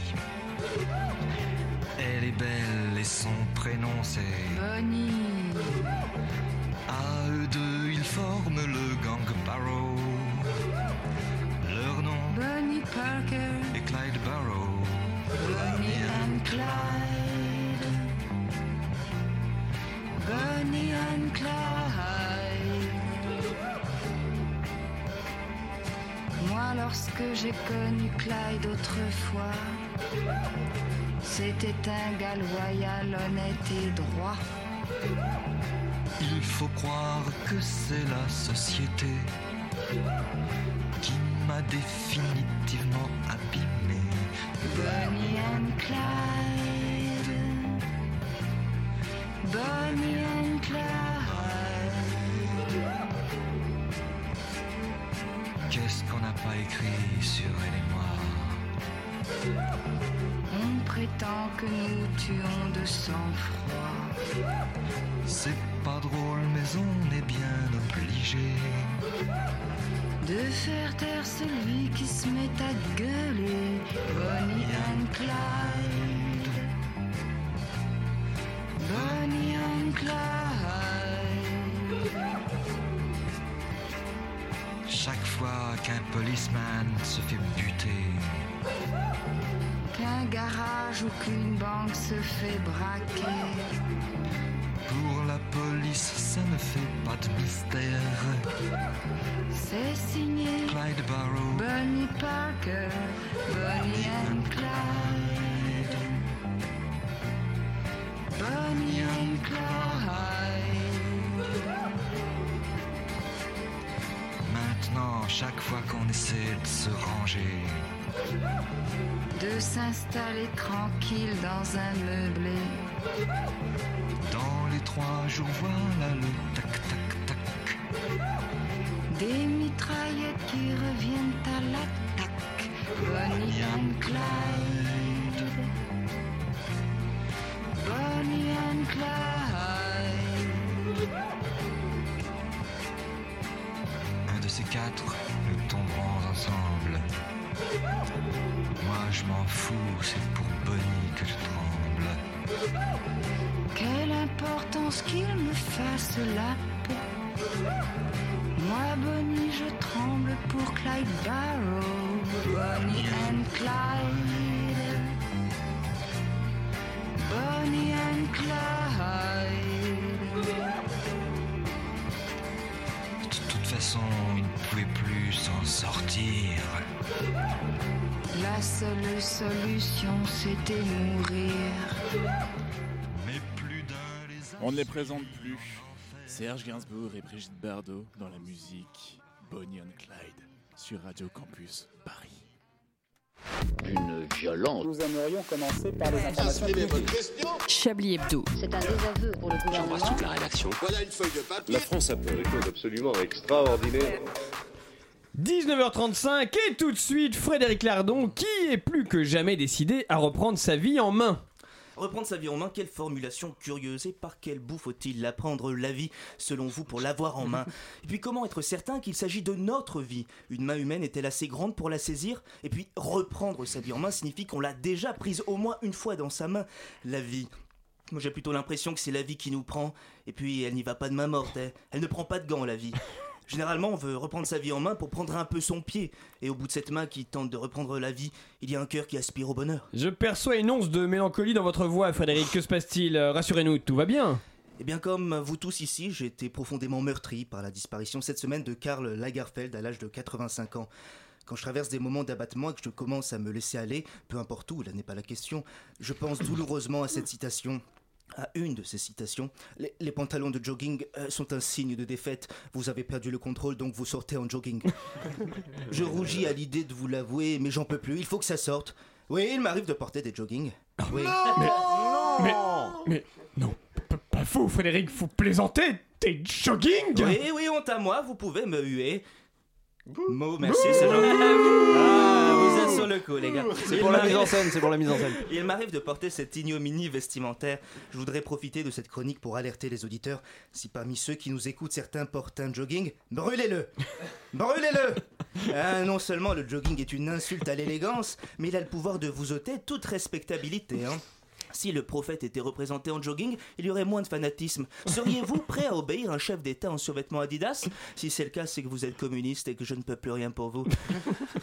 Elle est belle et son prénom c'est Bonnie. À eux deux, ils forment le gang Barrow. Leur nom Bonnie Parker et Clyde Barrow. Bonnie and Clyde. Bonnie and Clyde. Moi, lorsque j'ai connu Clyde autrefois, c'était un gars loyal, honnête et droit. Il faut croire que c'est la société qui m'a définitivement abîmé. Bonnie and Clyde. Bonnie and Clyde. Qu'est-ce qu'on n'a pas écrit sur elle et moi? On prétend que nous tuons de sang-froid. C'est pas drôle, mais on est bien obligé de faire taire celui qui se met à gueuler. Bonnie and Clyde. Bonnie and Clyde. Chaque fois qu'un policeman se fait buter, qu'un garage ou qu'une banque se fait braquer, pour la police, ça ne fait pas de mystère. C'est signé Clyde Barrow, Bonnie Parker, Bonnie and Clyde. Bonnie and Clyde. Maintenant, chaque fois qu'on essaie de se ranger, de s'installer tranquille dans un meublé, dans les trois jours, voilà le tac tac tac, des mitraillettes qui reviennent à l'attaque. Bonnie and Clyde. Bonnie and Clyde. Un de ces quatre, nous tomberons ensemble. Moi je m'en fous, c'est pour Bonnie que je tremble. Quelle importance qu'il me fasse la peau. Moi Bonnie je tremble pour Clyde Barrow. Bonnie and Clyde. Bonnie and Clyde. De toute façon, il ne pouvait plus s'en sortir. La seule solution, c'était mourir. Mais plus d'un les... On ne les présente plus. Serge Gainsbourg et Brigitte Bardot dans la musique Bonnie and Clyde sur Radio Campus Paris. Une violence. Nous aimerions commencer par les informations. Chablis Hebdo. C'est un désaveu pour le gouvernement. J'embrasse toute la rédaction. Voilà une feuille de papier. La France a fait des choses absolument extraordinaires. dix-neuf heures trente-cinq et tout de suite Frédéric Lardon qui est plus que jamais décidé à reprendre sa vie en main. Reprendre sa vie en main, quelle formulation curieuse, et par quel bout faut-il la prendre, la vie, selon vous, pour l'avoir en main? Et puis comment être certain qu'il s'agit de notre vie? Une main humaine est-elle assez grande pour la saisir? Et puis reprendre sa vie en main signifie qu'on l'a déjà prise au moins une fois dans sa main, la vie. Moi j'ai plutôt l'impression que c'est la vie qui nous prend, et puis elle n'y va pas de main morte, elle, elle ne prend pas de gants, la vie. Généralement, on veut reprendre sa vie en main pour prendre un peu son pied. Et au bout de cette main qui tente de reprendre la vie, il y a un cœur qui aspire au bonheur. Je perçois une once de mélancolie dans votre voix, Frédéric. Que se passe-t-il? Rassurez-nous, tout va bien. Eh bien, comme vous tous ici, j'ai été profondément meurtri par la disparition cette semaine de Karl Lagerfeld à l'âge de quatre-vingt-cinq ans. Quand je traverse des moments d'abattement et que je commence à me laisser aller, peu importe où, là n'est pas la question, je pense douloureusement à cette citation. À une de ces citations, les, les pantalons de jogging euh, sont un signe de défaite. Vous avez perdu le contrôle, donc vous sortez en jogging. Je rougis à l'idée de vous l'avouer, mais j'en peux plus. Il faut que ça sorte. Oui, il m'arrive de porter des joggings. Oui. Non, mais, mais, mais non, pas fou, Frédéric, vous plaisantez. Des joggings? Oui, oui, honte à moi. Vous pouvez me huer. Mo, merci, c'est gentil. Ah, vous êtes sur le coup, les gars. C'est pour la mise en scène, c'est pour la mise en scène. Il m'arrive de porter cette ignominie vestimentaire. Je voudrais profiter de cette chronique pour alerter les auditeurs. Si parmi ceux qui nous écoutent, certains portent un jogging, brûlez-le. Brûlez-le. Ah, non seulement le jogging est une insulte à l'élégance, mais il a le pouvoir de vous ôter toute respectabilité, hein. Si le prophète était représenté en jogging, il y aurait moins de fanatisme. Seriez-vous prêt à obéir un chef d'État en survêtement Adidas? Si c'est le cas, c'est que vous êtes communiste et que je ne peux plus rien pour vous.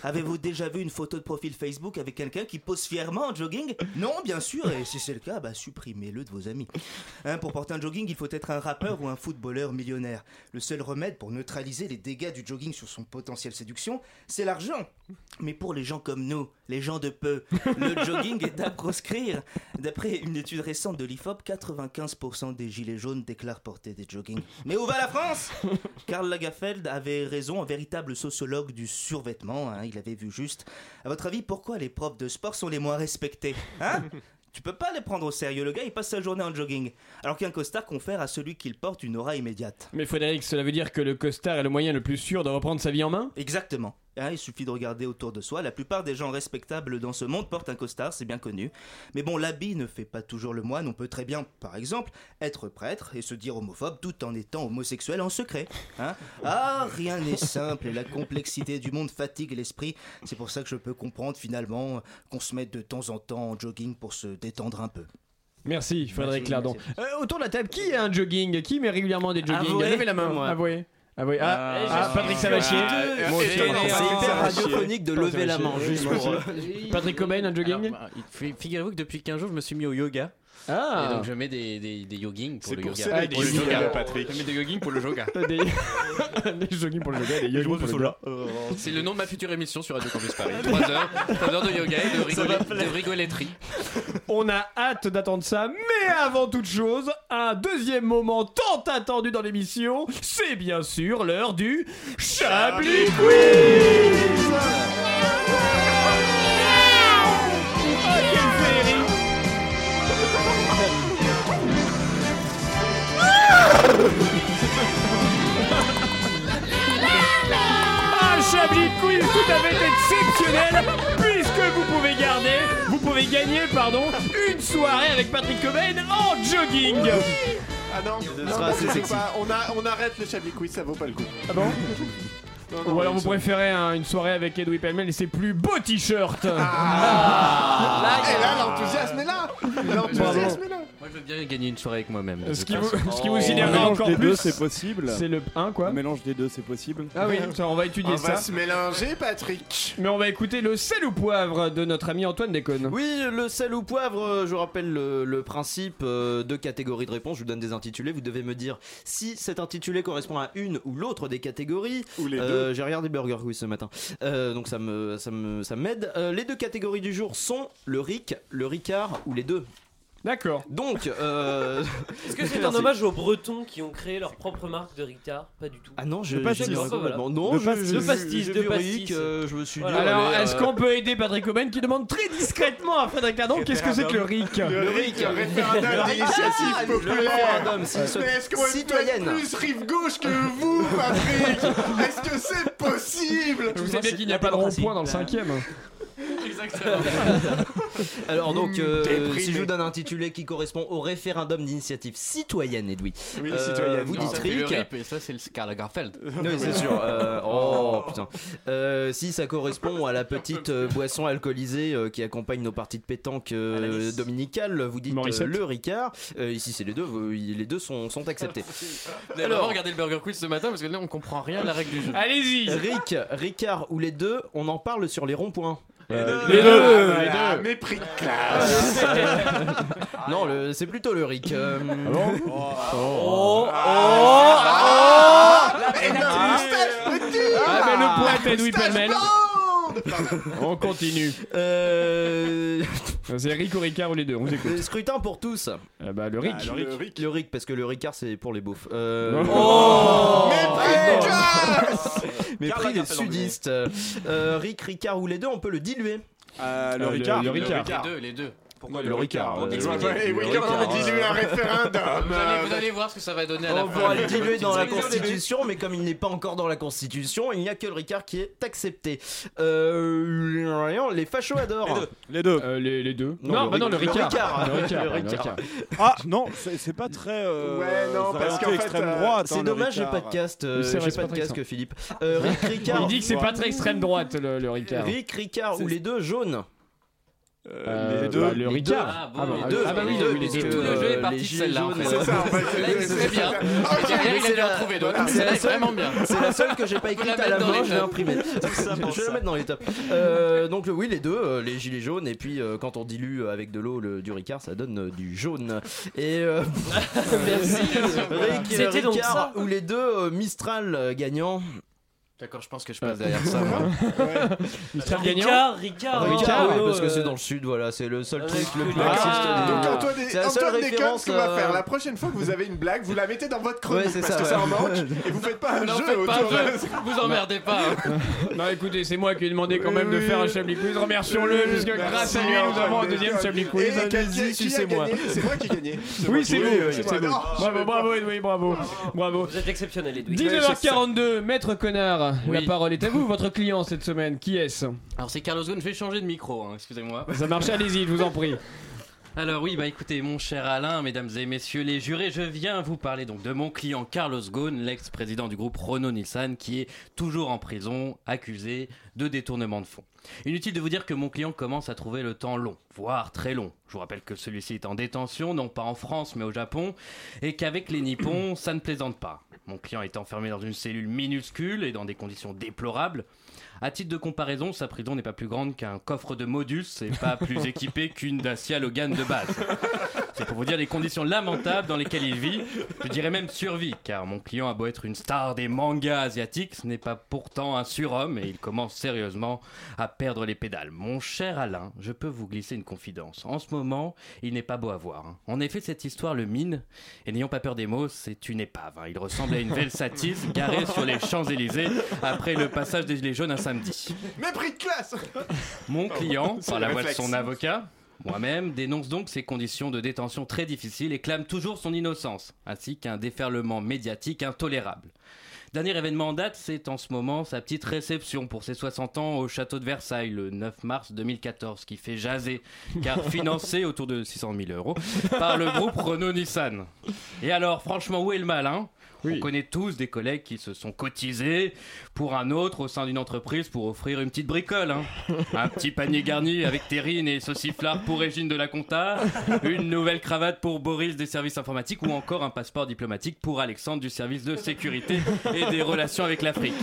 Avez-vous déjà vu une photo de profil Facebook avec quelqu'un qui pose fièrement en jogging? Non, bien sûr, et si c'est le cas, bah, supprimez-le de vos amis. Hein, pour porter un jogging, il faut être un rappeur ou un footballeur millionnaire. Le seul remède pour neutraliser les dégâts du jogging sur son potentiel séduction, c'est l'argent. Mais pour les gens comme nous, les gens de peu, le jogging est à proscrire. D'après une étude récente de l'I F O P, quatre-vingt-quinze pour cent des gilets jaunes déclarent porter des joggings. Mais où va la France? Karl Lagerfeld avait raison, un véritable sociologue du survêtement, hein, il avait vu juste. À votre avis, pourquoi les profs de sport sont les moins respectés? Hein? Tu peux pas les prendre au sérieux, le gars il passe sa journée en jogging, alors qu'un costard confère à celui qui le porte une aura immédiate. Mais Frédéric, cela veut dire que le costard est le moyen le plus sûr de reprendre sa vie en main? Exactement. Hein, il suffit de regarder autour de soi, la plupart des gens respectables dans ce monde portent un costard, c'est bien connu. Mais bon, l'habit ne fait pas toujours le moine, on peut très bien, par exemple, être prêtre et se dire homophobe tout en étant homosexuel en secret. Hein. Ah, rien n'est simple et la complexité du monde fatigue l'esprit, c'est pour ça que je peux comprendre finalement qu'on se mette de temps en temps en jogging pour se détendre un peu. Merci Frédéric Lardon. Euh, autour de la table, qui a un jogging? Qui met régulièrement des joggings? Levez la main, moi. Avouez. Ah oui, ah, ah, ah Patrick Savachier. Ah, bon, c'est hyper radiophonique de lever la main. Juste pour... Patrick COBAIN, un jogging? Alors, figurez-vous que depuis quinze jours, je me suis mis au yoga. Ah. Et donc je mets des, des, des joggings pour, pour, ah, pour le yoga. yoga Patrick. Je mets des joggings pour le yoga. des... des joggings pour le yoga, des joggings pour le yoga. C'est le nom de ma future émission sur Radio Campus Paris. trois heures, trois heures de yoga et de, rigol... de rigoletterie. On a hâte d'attendre ça, mais avant toute chose, un deuxième moment tant attendu dans l'émission, c'est bien sûr l'heure du Chablis Quiz. Un Chablis Quiz tout à fait exceptionnel, puisque vous pouvez garder, vous pouvez gagner, pardon, une soirée avec Patrick COBAIN en jogging. Oui. Ah non, non, non pas, pas, on, a, on arrête le Chablis Quiz, ça vaut pas le coup. Ah bon? Non, non, ou alors vous préférez un, une soirée avec Edwy Pêle-Mêle et ses plus beaux t-shirts. Ah, ah, là, ah, et là, l'enthousiasme est là. L'enthousiasme est là. Moi, je veux bien gagner une soirée avec moi-même. Ce qui, vous, ce qui vous sidérera encore plus. Mélange des deux, c'est possible. C'est le un, quoi. Mélange des deux, c'est possible. Ah oui, ça, on va étudier on ça. On va se mélanger, Patrick. Mais on va écouter le sel ou poivre de notre ami Antoine Déconne. Oui, le sel ou poivre, je rappelle le, le principe euh, de catégories de réponses. Je vous donne des intitulés. Vous devez me dire si cet intitulé correspond à une ou l'autre des catégories. Ou les deux. Euh, J'ai regardé Burger Quiz ce matin, euh, donc ça me, ça me, ça m'aide. Euh, les deux catégories du jour sont le Ric, le Ricard ou les deux. D'accord. Donc, euh... est-ce que c'est un hommage aux Bretons qui ont créé leur propre marque de Ricard? Pas du tout. Ah non, je, je, je ne voilà. Non, de pastis, de pastis. De pastis. Euh, je me suis dit. Voilà. Alors, est-ce euh... qu'on peut aider Patrick COBAIN qui demande très discrètement à Frédéric Lardon qu'est-ce que c'est que le Ric? Le Ric, référendum d'initiative populaire. Le référendum citoyenne. Plus rive gauche que vous, Patrick. Est-ce que c'est possible? Je vous sais bien qu'il n'y a pas de rond-point dans le cinquième. Exactement. Alors donc, euh, si je vous donne un intitulé qui correspond au référendum d'initiative citoyenne, Edwy. Oui, euh, citoyenne. Vous dites R I P, et ça c'est le Karl Lagerfeld. Oui, c'est sûr. Euh, oh putain. Euh, si ça correspond à la petite euh, boisson alcoolisée euh, qui accompagne nos parties de pétanque euh, dominicales, vous dites euh, le Ricard. Euh, ici, c'est les deux. Vous, les deux sont, sont acceptés. Alors, regardez le Burger Quiz ce matin parce que là, on comprend rien à la règle du jeu. Allez-y. Rick, Ricard ou les deux, on en parle sur les ronds-points. Euh, les deux, euh, les deux. Ah, mépris de classe. Non, le, c'est plutôt le Rick. Euh... Ah bon oh, oh, oh, oh, ah, oh, oh, oh, ah, mais le poète Edwy Pêle-Mêle. On continue. Euh... C'est Rick ou Ricard ou les deux, on vous écoute. Scrutin pour tous. Euh, bah, le Rick. Ah, le Rick. Le Rick. Le Rick, parce que le Ricard c'est pour les beaufs. Euh... Oh, mépris des sudistes. Euh, Rick, Ricard ou les deux, on peut le diluer. Euh, le, euh, Ricard. Le, le Ricard. Le Ricard. Les deux, les deux. Pourquoi le, le Ricard, Ricard. Euh, ouais, le oui, Ricard. On va diluer un référendum. Vous allez, vous allez voir ce que ça va donner à la on fin. On va le diluer dans la Constitution, mais comme il n'est pas encore dans la Constitution, il n'y a que le Ricard qui est accepté. Euh, les fachos adorent. Les deux. Les deux. Euh, les, les deux. Non, non, le, bah non, le Ricard. Le Ricard. Le Ricard. Ah non, c'est, c'est pas très. Euh, ouais, non, parce qu'en fait, euh, droite, c'est hein, dommage, j'ai pas de casque. J'ai pas de casque, Philippe. Il dit que c'est pas très extrême droite, le Ricard. Rick, Ricard ou les deux jaunes. Euh, les deux, bah, le les Ricard. Ah, bon, ah, bah, les deux. Ah bah oui, oui, oui, tout euh, le jeu est parti de celle-là. En fait. C'est ça, en fait. Là, il très bien. Il a bien retrouvé, donc c'est la seule, vraiment bien. C'est la seule que j'ai pas écrite à la main, je l'ai imprimée. Je vais la mettre dans les tops. Euh, donc oui, les deux, les gilets jaunes, et puis euh, quand on dilue avec de l'eau le, du Ricard, ça donne euh, du jaune. Et euh, merci. C'était donc ça. Ou les deux, Mistral gagnant. D'accord, je pense que je passe derrière ça. Mistral ouais. Ricard, Ricard, Ricard, oui, parce que c'est dans le sud, voilà, c'est le seul euh, truc le plus raciste. Ah, donc Antoine, c'est la seule Antoine Déconne, ce qu'on va faire la prochaine fois que vous avez une blague, vous la mettez dans votre chronique, ouais, c'est parce ça, que ouais. ça en manque, et vous faites pas un non, jeu faites autour. Pas un jeu. Vous emmerdez pas. Hein. Non, écoutez, c'est moi qui ai demandé quand même oui, de faire un Chablis Quiz. Remercions-le, oui, puisque grâce à lui, nous avons un deuxième Chablis Quiz. Si c'est moi, c'est moi qui ai gagné. Oui, c'est vous. Bravo, bravo, Edwy, bravo, bravo. Vous êtes exceptionnel, Edwy. dix-neuf heures quarante-deux, maître connard. Oui. La parole est à vous, votre client cette semaine, qui est-ce ? Alors c'est Carlos Ghosn, je vais changer de micro, hein, excusez-moi. Ça marche, allez-y, je vous en prie. Alors oui, bah écoutez, mon cher Alain, mesdames et messieurs les jurés, je viens vous parler donc de mon client Carlos Ghosn, l'ex-président du groupe Renault-Nissan, qui est toujours en prison, accusé de détournement de fonds. Inutile de vous dire que mon client commence à trouver le temps long, voire très long. Je vous rappelle que celui-ci est en détention, non pas en France mais au Japon, et qu'avec les Nippons, ça ne plaisante pas. Mon client est enfermé dans une cellule minuscule et dans des conditions déplorables. À titre de comparaison, sa prison n'est pas plus grande qu'un coffre de Modus et pas plus équipée qu'une Dacia Logan de base. C'est pour vous dire les conditions lamentables dans lesquelles il vit, je dirais même survit, car mon client a beau être une star des mangas asiatiques, ce n'est pas pourtant un surhomme et il commence sérieusement à perdre les pédales. Mon cher Alain, je peux vous glisser une confidence. En ce moment, il n'est pas beau à voir. Hein. En effet, cette histoire le mine, et n'ayons pas peur des mots, c'est une épave. Hein. Il ressemble à une Velsatis garée sur les Champs-Élysées après le passage des Gilets jaunes à Saint- Samedi. Mépris de classe. Mon client, par la voix de son avocat, moi-même, dénonce donc ses conditions de détention très difficiles et clame toujours son innocence, ainsi qu'un déferlement médiatique intolérable. Dernier événement en date, c'est en ce moment sa petite réception pour ses soixante ans au château de Versailles le neuf mars deux mille quatorze, qui fait jaser, car financé autour de six cent mille euros par le groupe Renault-Nissan. Et alors, franchement, où est le mal, hein ? Oui. On connaît tous des collègues qui se sont cotisés pour un autre au sein d'une entreprise pour offrir une petite bricole. Hein. Un petit panier garni avec terrine et sauciflard pour Régine de la Compta, une nouvelle cravate pour Boris des services informatiques ou encore un passeport diplomatique pour Alexandre du service de sécurité et des relations avec l'Afrique.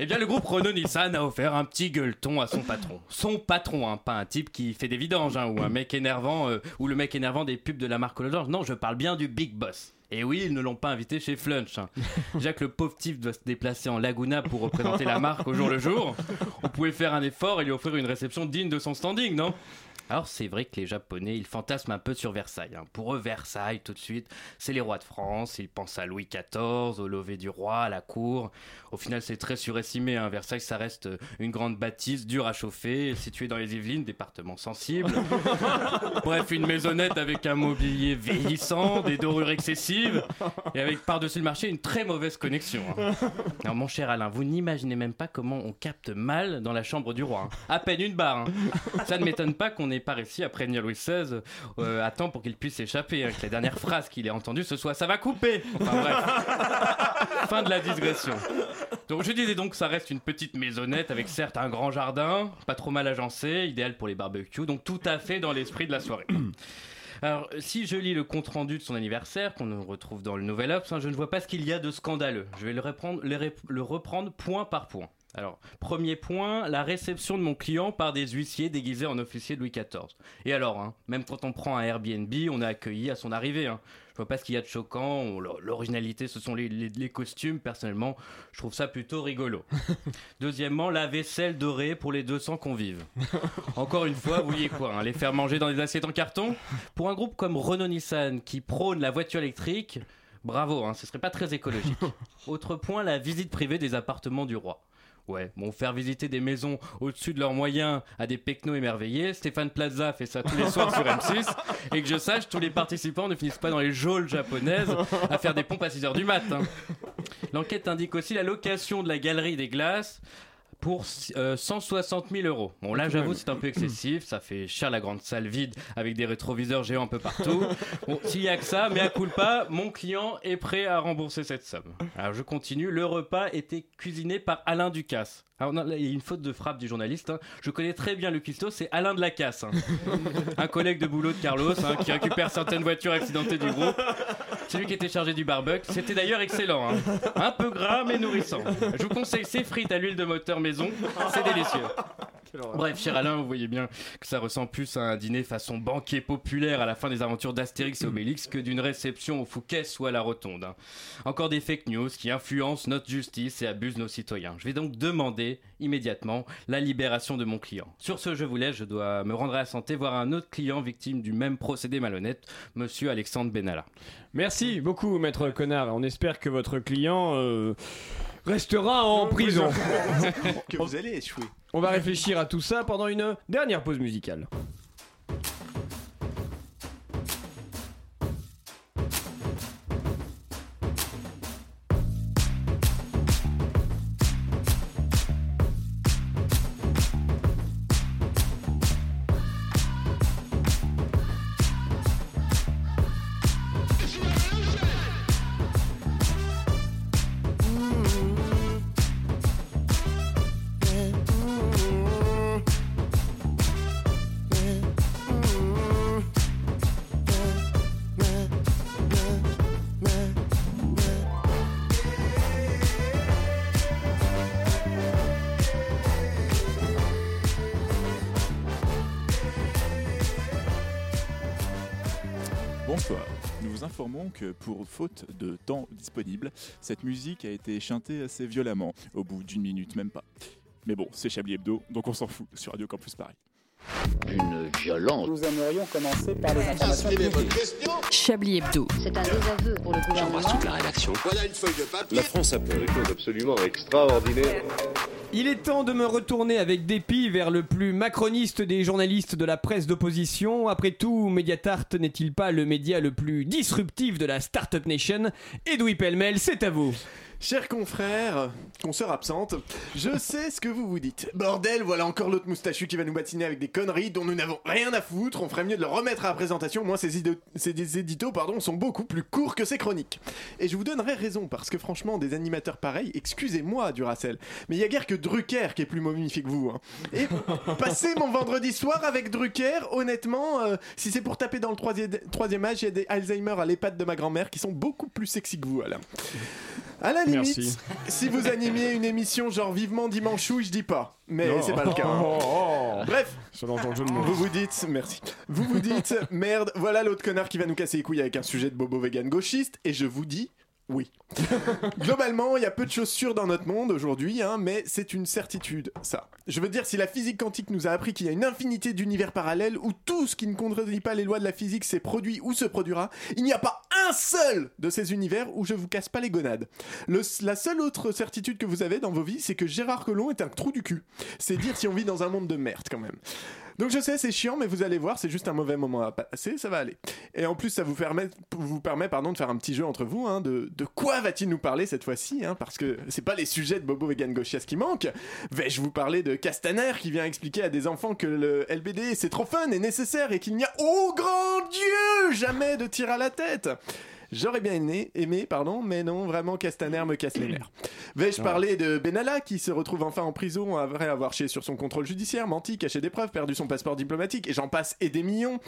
Eh bien, le groupe Renault-Nissan a offert un petit gueuleton à son patron. Son patron, hein, pas un type qui fait des vidanges hein, ou un mec énervant euh, ou le mec énervant des pubs de la marque L'Orange. Non, je parle bien du Big Boss. Et oui, ils ne l'ont pas invité chez Flunch. Déjà que le pauvre type doit se déplacer en Laguna pour représenter la marque au jour le jour, on pouvait faire un effort et lui offrir une réception digne de son standing, non ? Alors c'est vrai que les Japonais, ils fantasment un peu sur Versailles. Hein. Pour eux, Versailles, tout de suite, c'est les rois de France. Ils pensent à Louis quatorze, au lever du roi, à la cour. Au final, c'est très surestimé. Hein. Versailles, ça reste une grande bâtisse, dure à chauffer, située dans les Yvelines, département sensible. Bref, une maisonnette avec un mobilier vieillissant, des dorures excessives, juive et avec par-dessus le marché une très mauvaise connexion. Hein. Alors mon cher Alain, vous n'imaginez même pas comment on capte mal dans la chambre du roi. Hein. À peine une barre. Hein. Ça ne m'étonne pas qu'on n'ait pas réussi à prévenir Louis seize euh, à temps pour qu'il puisse s'échapper. Hein, que la dernière phrase qu'il ait entendue ce soit « ça va couper ». Enfin bref, fin de la digression. Donc je disais donc que ça reste une petite maisonnette avec certes un grand jardin, pas trop mal agencé, idéal pour les barbecues, donc tout à fait dans l'esprit de la soirée. Alors si je lis le compte-rendu de son anniversaire qu'on retrouve dans le Nouvel Obs, hein, je ne vois pas ce qu'il y a de scandaleux. Je vais le reprendre, le rep- le reprendre point par point. Alors, premier point, la réception de mon client par des huissiers déguisés en officiers de Louis quatorze. Et alors, hein, même quand on prend un Airbnb, on est accueilli à son arrivée. Hein. Je vois pas ce qu'il y a de choquant, on, l'originalité, ce sont les, les, les costumes. Personnellement, je trouve ça plutôt rigolo. Deuxièmement, la vaisselle dorée pour les deux cents convives. Encore une fois, vous voyez quoi, hein, les faire manger dans des assiettes en carton ? Pour un groupe comme Renault-Nissan qui prône la voiture électrique, bravo, hein, ce serait pas très écologique. Autre point, la visite privée des appartements du roi. Ouais, bon, faire visiter des maisons au-dessus de leurs moyens à des pecnos émerveillés, Stéphane Plaza fait ça tous les soirs sur M six, et que je sache, tous les participants ne finissent pas dans les geôles japonaises à faire des pompes à six heures du matin. L'enquête indique aussi la location de la Galerie des Glaces pour euh, cent soixante mille euros. Bon là j'avoue c'est un peu excessif, ça fait cher la grande salle vide avec des rétroviseurs géants un peu partout. Bon, s'il y a que ça, mais à coup de pas, mon client est prêt à rembourser cette somme. Alors je continue, le repas était cuisiné par Alain Ducasse. Alors non, là, il y a une faute de frappe du journaliste, hein. Je connais très bien le cuistot, c'est Alain de la Casse, hein. Un collègue de boulot de Carlos, hein, qui récupère certaines voitures accidentées du groupe. C'est lui qui était chargé du barbecue, c'était d'ailleurs excellent, hein. Un peu gras mais nourrissant. Je vous conseille ces frites à l'huile de moteur maison, c'est délicieux. Bref, cher Alain, vous voyez bien que ça ressemble plus à un dîner façon banquet populaire à la fin des aventures d'Astérix et Obélix que d'une réception au Fouquet ou à la Rotonde. Encore des fake news qui influencent notre justice et abusent nos citoyens. Je vais donc demander immédiatement la libération de mon client. Sur ce, je vous laisse, je dois me rendre à la santé voir un autre client victime du même procédé malhonnête, monsieur Alexandre Benalla. Merci beaucoup, maître Connard. On espère que votre client euh, restera en prison. Que vous allez échouer. On va réfléchir à tout ça pendant une dernière pause musicale. Que pour faute de temps disponible, cette musique a été chantée assez violemment, au bout d'une minute même pas. Mais bon, c'est Chablis Hebdo, donc on s'en fout, sur Radio Campus Paris. Une violence. Nous aimerions commencer par les informations publiques. Chablis Hebdo. C'est un désaveu pour le gouvernement. J'embrasse toute la rédaction. Voilà une feuille de papier. La France a fait des choses absolument extraordinaires. Il est temps de me retourner avec dépit vers le plus macroniste des journalistes de la presse d'opposition. Après tout, Mediatart n'est-il pas le média le plus disruptif de la Startup Nation ? Edwy Pêle-Mêle, c'est à vous. Chers confrères, consoeurs absentes, je sais ce que vous vous dites. Bordel, voilà encore l'autre moustachu qui va nous patiner avec des conneries dont nous n'avons rien à foutre. On ferait mieux de le remettre à la présentation, au moins ses, ido- ses éditos pardon, sont beaucoup plus courts que ses chroniques. Et je vous donnerai raison, parce que franchement, des animateurs pareils, excusez-moi Duracell, mais il n'y a guère que Drucker qui est plus momifié que vous. Hein. Et passez mon vendredi soir avec Drucker, honnêtement, euh, si c'est pour taper dans le troisième, troisième âge, il y a des Alzheimer à l'EHPAD de ma grand-mère qui sont beaucoup plus sexy que vous, Alain. À la limite, merci. Si vous animiez une émission genre Vivement Dimanchou, je dis pas, mais non. C'est pas le cas. Hein. Oh, oh, oh. Bref, je vous vous dites, merci. Vous vous dites, merde, voilà l'autre connard qui va nous casser les couilles avec un sujet de bobo vegan gauchiste, et je vous dis. Oui. Globalement, il y a peu de choses sûres dans notre monde aujourd'hui, hein, mais c'est une certitude, ça. Je veux dire, si la physique quantique nous a appris qu'il y a une infinité d'univers parallèles où tout ce qui ne contredit pas les lois de la physique s'est produit ou se produira, il n'y a pas un seul de ces univers où je vous casse pas les gonades. Le, la seule autre certitude que vous avez dans vos vies, c'est que Gérard Collomb est un trou du cul. C'est dire si on vit dans un monde de merde, quand même. Donc je sais, c'est chiant, mais vous allez voir, c'est juste un mauvais moment à passer, ça va aller. Et en plus, ça vous permet, vous permet pardon, de faire un petit jeu entre vous, hein, de, de quoi va-t-il nous parler cette fois-ci, hein, parce que c'est pas les sujets de Bobo Vegan Gauchias qui manquent. Vais-je vous parler de Castaner qui vient expliquer à des enfants que le L B D c'est trop fun et nécessaire et qu'il n'y a, oh grand Dieu, jamais de tir à la tête? J'aurais bien aimé, aimé, pardon, mais non, vraiment, Castaner me casse les nerfs. Vais-je parler de Benalla, qui se retrouve enfin en prison après avoir chié sur son contrôle judiciaire, menti, caché des preuves, perdu son passeport diplomatique, et j'en passe, et des millions?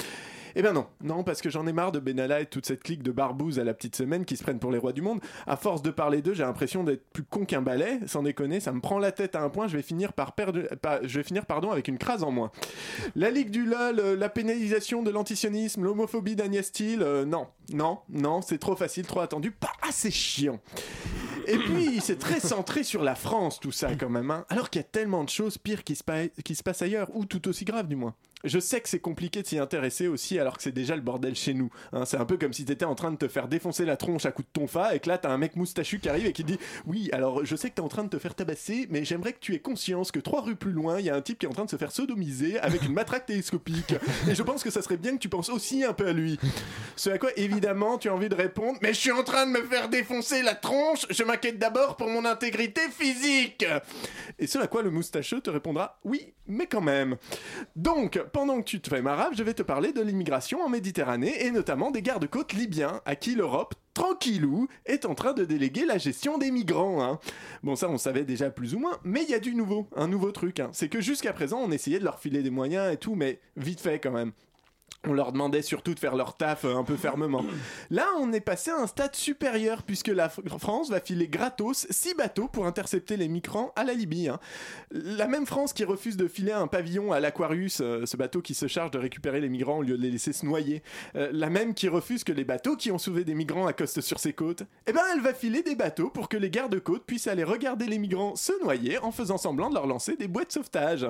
Eh ben non, non, parce que j'en ai marre de Benalla et toute cette clique de barbouzes à la petite semaine qui se prennent pour les rois du monde. À force de parler d'eux, j'ai l'impression d'être plus con qu'un balai, sans déconner, ça me prend la tête à un point, je vais finir par perdre, par, je vais finir, pardon, avec une crase en moins. La ligue du LOL, la pénalisation de l'antisionisme, l'homophobie d'Agnès Thiel, euh, non, non, non, c'est trop facile, trop attendu, pas assez chiant. Et puis c'est très centré sur la France tout ça quand même, hein, alors qu'il y a tellement de choses pires qui se, pa- qui se passent ailleurs, ou tout aussi graves du moins. Je sais que c'est compliqué de s'y intéresser aussi alors que c'est déjà le bordel chez nous, hein, c'est un peu comme si t'étais en train de te faire défoncer la tronche à coups de tonfa et que là t'as un mec moustachu qui arrive et qui dit « Oui, alors je sais que t'es en train de te faire tabasser, mais j'aimerais que tu aies conscience que trois rues plus loin, il y a un type qui est en train de se faire sodomiser avec une matraque télescopique et je pense que ça serait bien que tu penses aussi un peu à lui. » Ce à quoi évidemment tu as envie de répondre « Mais je suis en train de me faire défoncer la tronche, je m'inquiète d'abord pour mon intégrité physique !» Et ce à quoi le moustacheux te répondra « Oui, mais quand même !» Donc, pendant que tu te fais marave, je vais te parler de l'immigration en Méditerranée et notamment des gardes-côtes libyens à qui l'Europe, tranquillou, est en train de déléguer la gestion des migrants. Hein. Bon, ça on savait déjà plus ou moins, mais il y a du nouveau, un nouveau truc. Hein. C'est que jusqu'à présent, on essayait de leur filer des moyens et tout, mais vite fait quand même. On leur demandait surtout de faire leur taf un peu fermement. Là, on est passé à un stade supérieur puisque la France va filer gratos six bateaux pour intercepter les migrants à la Libye. Hein. La même France qui refuse de filer un pavillon à l'Aquarius, euh, ce bateau qui se charge de récupérer les migrants au lieu de les laisser se noyer. Euh, la même qui refuse que les bateaux qui ont sauvé des migrants accostent sur ses côtes. Eh ben, elle va filer des bateaux pour que les gardes-côtes puissent aller regarder les migrants se noyer en faisant semblant de leur lancer des boîtes de sauvetage.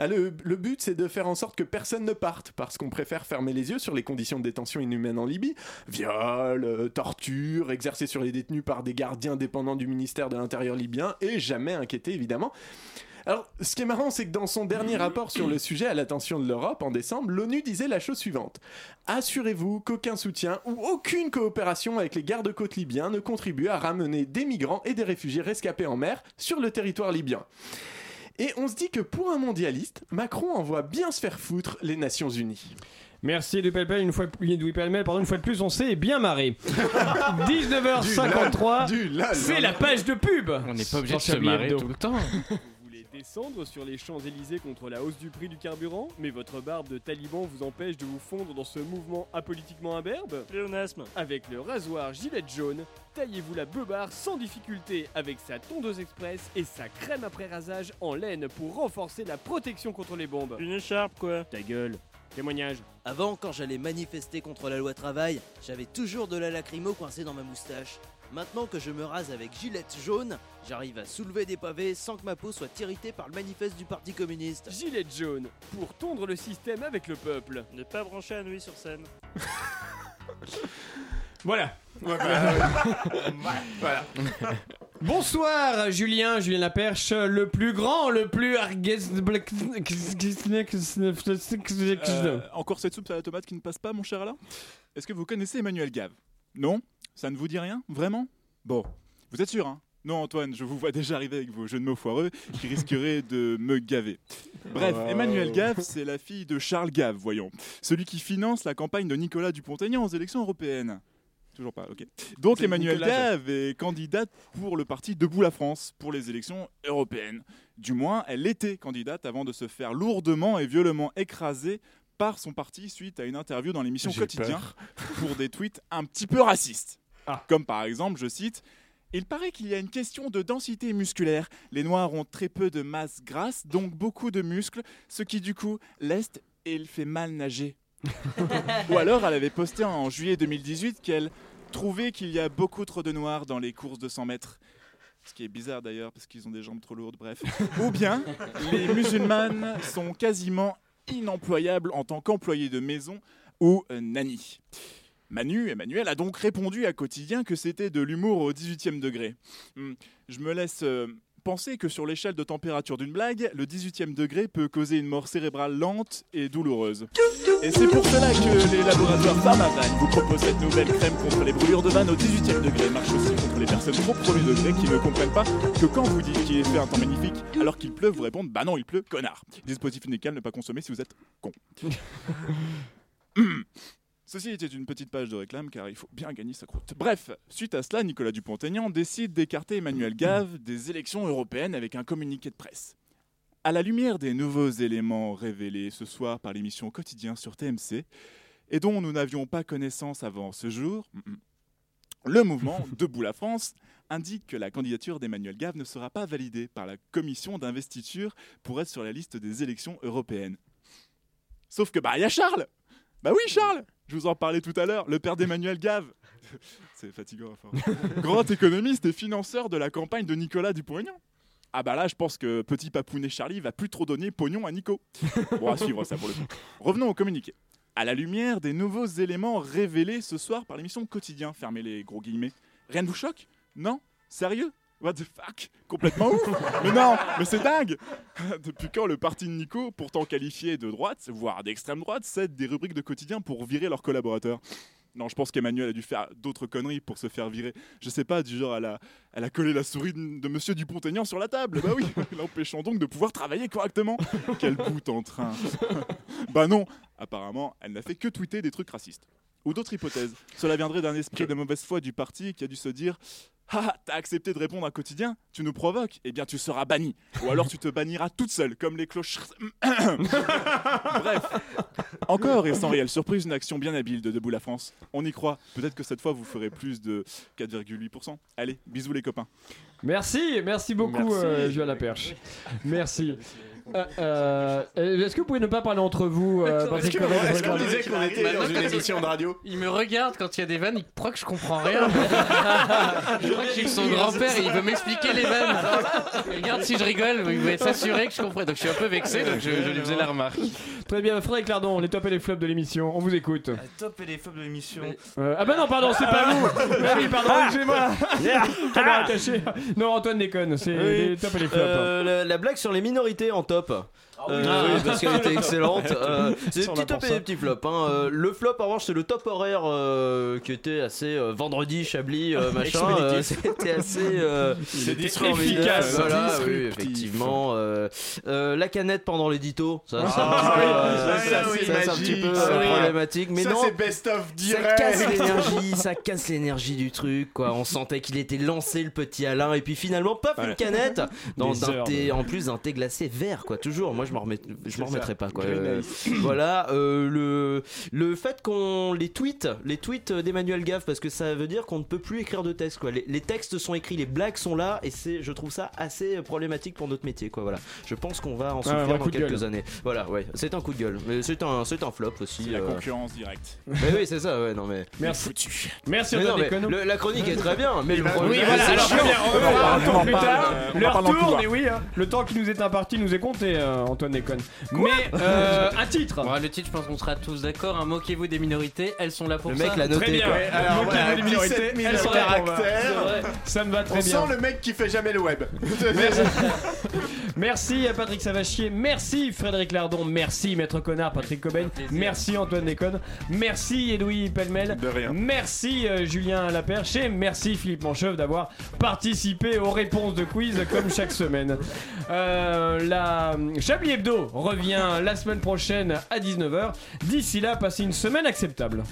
Ah, le, le but, c'est de faire en sorte que personne ne parte parce qu'on préfère fermer les yeux sur les conditions de détention inhumaines en Libye. Viol, euh, torture, exercées sur les détenus par des gardiens dépendants du ministère de l'Intérieur libyen et jamais inquiétés, évidemment. Alors, ce qui est marrant, c'est que dans son dernier rapport sur le sujet à l'attention de l'Europe, en décembre, l'ONU disait la chose suivante. « Assurez-vous qu'aucun soutien ou aucune coopération avec les gardes-côtes libyens ne contribue à ramener des migrants et des réfugiés rescapés en mer sur le territoire libyen. » Et on se dit que pour un mondialiste, Macron envoie bien se faire foutre les Nations Unies. Merci Edwy Pêle-Mêle, une fois Edwy Pêle-Mêle, pardon, une fois de plus, on s'est bien marré. dix-neuf heures cinquante-trois, c'est la page de pub. On n'est pas obligé de se marrer tout le temps. Descendre sur les Champs-Elysées contre la hausse du prix du carburant, mais votre barbe de taliban vous empêche de vous fondre dans ce mouvement apolitiquement imberbe? Pléonasme. Avec le rasoir gilet jaune, taillez-vous la beubare sans difficulté avec sa tondeuse express et sa crème après rasage en laine pour renforcer la protection contre les bombes. Une écharpe quoi? Ta gueule. Témoignage. Avant, quand j'allais manifester contre la loi travail, j'avais toujours de la lacrymo coincée dans ma moustache. Maintenant que je me rase avec gilette jaune, j'arrive à soulever des pavés sans que ma peau soit irritée par le manifeste du Parti communiste. Gilette jaune, pour tondre le système avec le peuple. Ne pas brancher à nuit sur scène. Voilà. Voilà. Bonsoir Julien, Julien Laperche, le plus grand, le plus euh, encore cette soupe à la tomate qui ne passe pas, mon cher Alain. Est-ce que vous connaissez Emmanuelle Gave? Non? Ça ne vous dit rien? Vraiment? Bon, vous êtes sûr, hein? Non, Antoine, je vous vois déjà arriver avec vos jeux de mots foireux qui risqueraient de me gaver. Bref, oh. Emmanuelle Gave, c'est la fille de Charles Gave, voyons. Celui qui finance la campagne de Nicolas Dupont-Aignan aux élections européennes. Toujours pas, ok. Donc c'est Emmanuelle Gave est candidate pour le parti Debout la France pour les élections européennes. Du moins, elle était candidate avant de se faire lourdement et violemment écraser par son parti suite à une interview dans l'émission J'ai Quotidien peur. Pour des tweets un petit peu racistes. Ah. Comme par exemple, je cite, « Il paraît qu'il y a une question de densité musculaire. Les Noirs ont très peu de masse grasse, donc beaucoup de muscles, ce qui du coup leste et le fait mal nager. » Ou alors, elle avait posté en juillet deux mille dix-huit qu'elle trouvait qu'il y a beaucoup trop de Noirs dans les courses de cent mètres. Ce qui est bizarre d'ailleurs, parce qu'ils ont des jambes trop lourdes, bref. Ou bien, les musulmanes sont quasiment inemployables en tant qu'employés de maison ou euh, nanny. Manu, Emmanuel, a donc répondu à Quotidien que c'était de l'humour au dix-huitième degré. Je me laisse euh, penser que sur l'échelle de température d'une blague, le dix-huitième degré peut causer une mort cérébrale lente et douloureuse. Et c'est pour cela que les laboratoires Pharmavan vous proposent cette nouvelle crème contre les brûlures de vanne au dix-huitième degré. Marche aussi contre les personnes trop premier degré qui ne comprennent pas que quand vous dites qu'il fait un temps magnifique alors qu'il pleut, vous répondent « Bah non, il pleut, connard !» Dispositif unical, ne pas consommer si vous êtes con. Ceci était une petite page de réclame car il faut bien gagner sa croûte. Bref, suite à cela, Nicolas Dupont-Aignan décide d'écarter Emmanuelle Gave des élections européennes avec un communiqué de presse. À la lumière des nouveaux éléments révélés ce soir par l'émission Quotidien sur T M C et dont nous n'avions pas connaissance avant ce jour, le mouvement Debout la France indique que la candidature d'Emmanuelle Gave ne sera pas validée par la commission d'investiture pour être sur la liste des élections européennes. Sauf que bah il y a Charles. Bah oui Charles. Je vous en parlais tout à l'heure, le père d'Emmanuelle Gave. C'est fatigant. Enfin. Grand économiste et financeur de la campagne de Nicolas Dupont-Aignan. Ah bah là, je pense que petit papounet Charlie va plus trop donner pognon à Nico. Bon, à suivre ça pour le coup. Revenons au communiqué. À la lumière des nouveaux éléments révélés ce soir par l'émission Quotidien, fermez les gros guillemets. Rien ne vous choque ? Non ? Sérieux ? What the fuck ? Complètement ouf ! Mais non, mais c'est dingue ! Depuis quand le parti de Nico, pourtant qualifié de droite, voire d'extrême droite, cède des rubriques de quotidien pour virer leurs collaborateurs ? Non, je pense qu'Emmanuel a dû faire d'autres conneries pour se faire virer. Je sais pas, du genre, elle a, elle a collé la souris de, de Monsieur Dupont-Aignan sur la table. Bah oui, l'empêchant donc de pouvoir travailler correctement. Quel bout en train. Bah non, apparemment, elle n'a fait que tweeter des trucs racistes. Ou d'autres hypothèses. Cela viendrait d'un esprit de mauvaise foi du parti qui a dû se dire... Ah, t'as accepté de répondre à un quotidien, tu nous provoques, eh bien tu seras banni. Ou alors tu te banniras toute seule, comme les cloches... Bref. Encore et sans réelle surprise, une action bien habile de Debout la France. On y croit. Peut-être que cette fois, vous ferez plus de quatre virgule huit pour cent. Allez, bisous les copains. Merci, merci beaucoup, euh, Julien Laperche. Merci. Euh, euh, est-ce que vous pouvez ne pas parler entre vous euh, parce que, euh, Est-ce qu'on disait qu'on était dans une émission de radio ? Il me regarde quand il y a des vannes, il croit que je comprends rien. Je crois que je suis son grand-père et il veut m'expliquer les vannes. Il regarde si je rigole, il veut s'assurer que je comprends. Donc je suis un peu vexé, donc je, je lui faisais la remarque. Très bien, Frédéric Lardon, les tops et les flops de l'émission, on vous écoute. Les tops et les flops de l'émission. Euh, ah bah non, pardon, c'est pas vous. Ah oui, pardon, excusez-moi. Caméra attachée. Non, Antoine Déconne, c'est oui. Les tops et les flops. Euh, la, la blague sur les minorités en top. Top. Euh, ah oui. Oui, parce qu'elle était excellente. Euh, c'est des petits tops et des petits flops. Hein. Euh, le flop, en revanche, c'est le top horaire euh, qui était assez euh, vendredi, Chablis, euh, machin. Euh, c'était assez. Euh, c'était efficace. Voilà, oui, effectivement. Euh, euh, la canette pendant l'édito, ça, oh, ça, oui, euh, ça, ça, oui, ça c'est un petit peu euh, problématique. Mais ça, non, c'est best of direct. Ça casse l'énergie, ça casse l'énergie du truc. Quoi. On sentait qu'il était lancé, le petit Alain, et puis finalement, paf, voilà. Une canette. Dans un thé, en plus d'un thé glacé vert, quoi. Toujours. Moi, je m'en remets, je m'en remettrai pas quoi. Euh, voilà euh, le le fait qu'on les tweets les tweets d'Emmanuelle Gave parce que ça veut dire qu'on ne peut plus écrire de texte quoi. Les, les textes sont écrits, les blagues sont là et c'est je trouve ça assez problématique pour notre métier quoi. Voilà. Je pense qu'on va en souffrir ah, ouais, dans quelques années. Voilà ouais. C'est un coup de gueule. Mais c'est un c'est un flop aussi. C'est euh... la concurrence directe. Mais oui c'est ça ouais non mais. Merci. Merci. Mais non, mais le, la chronique est très bien. Mais le problème. Oui voilà. C'est alors, chiant. On va plus tard. L'heure tourne et oui hein. Le temps qui nous est imparti nous est compté. Antoine Déconne. Quoi mais euh, un titre. Bon, le titre, je pense qu'on sera tous d'accord. Hein. Moquez-vous des minorités, elles sont là pour le ça. Le mec l'a noté. Très bien. Ouais, alors, moquez-vous voilà, des minorités, elles sont là pour ça. Ça me va très on bien. On sent le mec qui fait jamais le web. Merci. Merci à Patrick Savachier. Merci Frédéric Lardon. Merci Maître Connard, Patrick COBAIN. Merci Antoine Déconne. Merci Edwy Pêle-Mêle. De rien. Merci euh, Julien Laperche. Et merci Philippe Mancheuve d'avoir participé aux réponses de quiz comme chaque semaine. Euh, la Chablis Hebdo revient la semaine prochaine à dix-neuf heures. D'ici là, passez une semaine acceptable.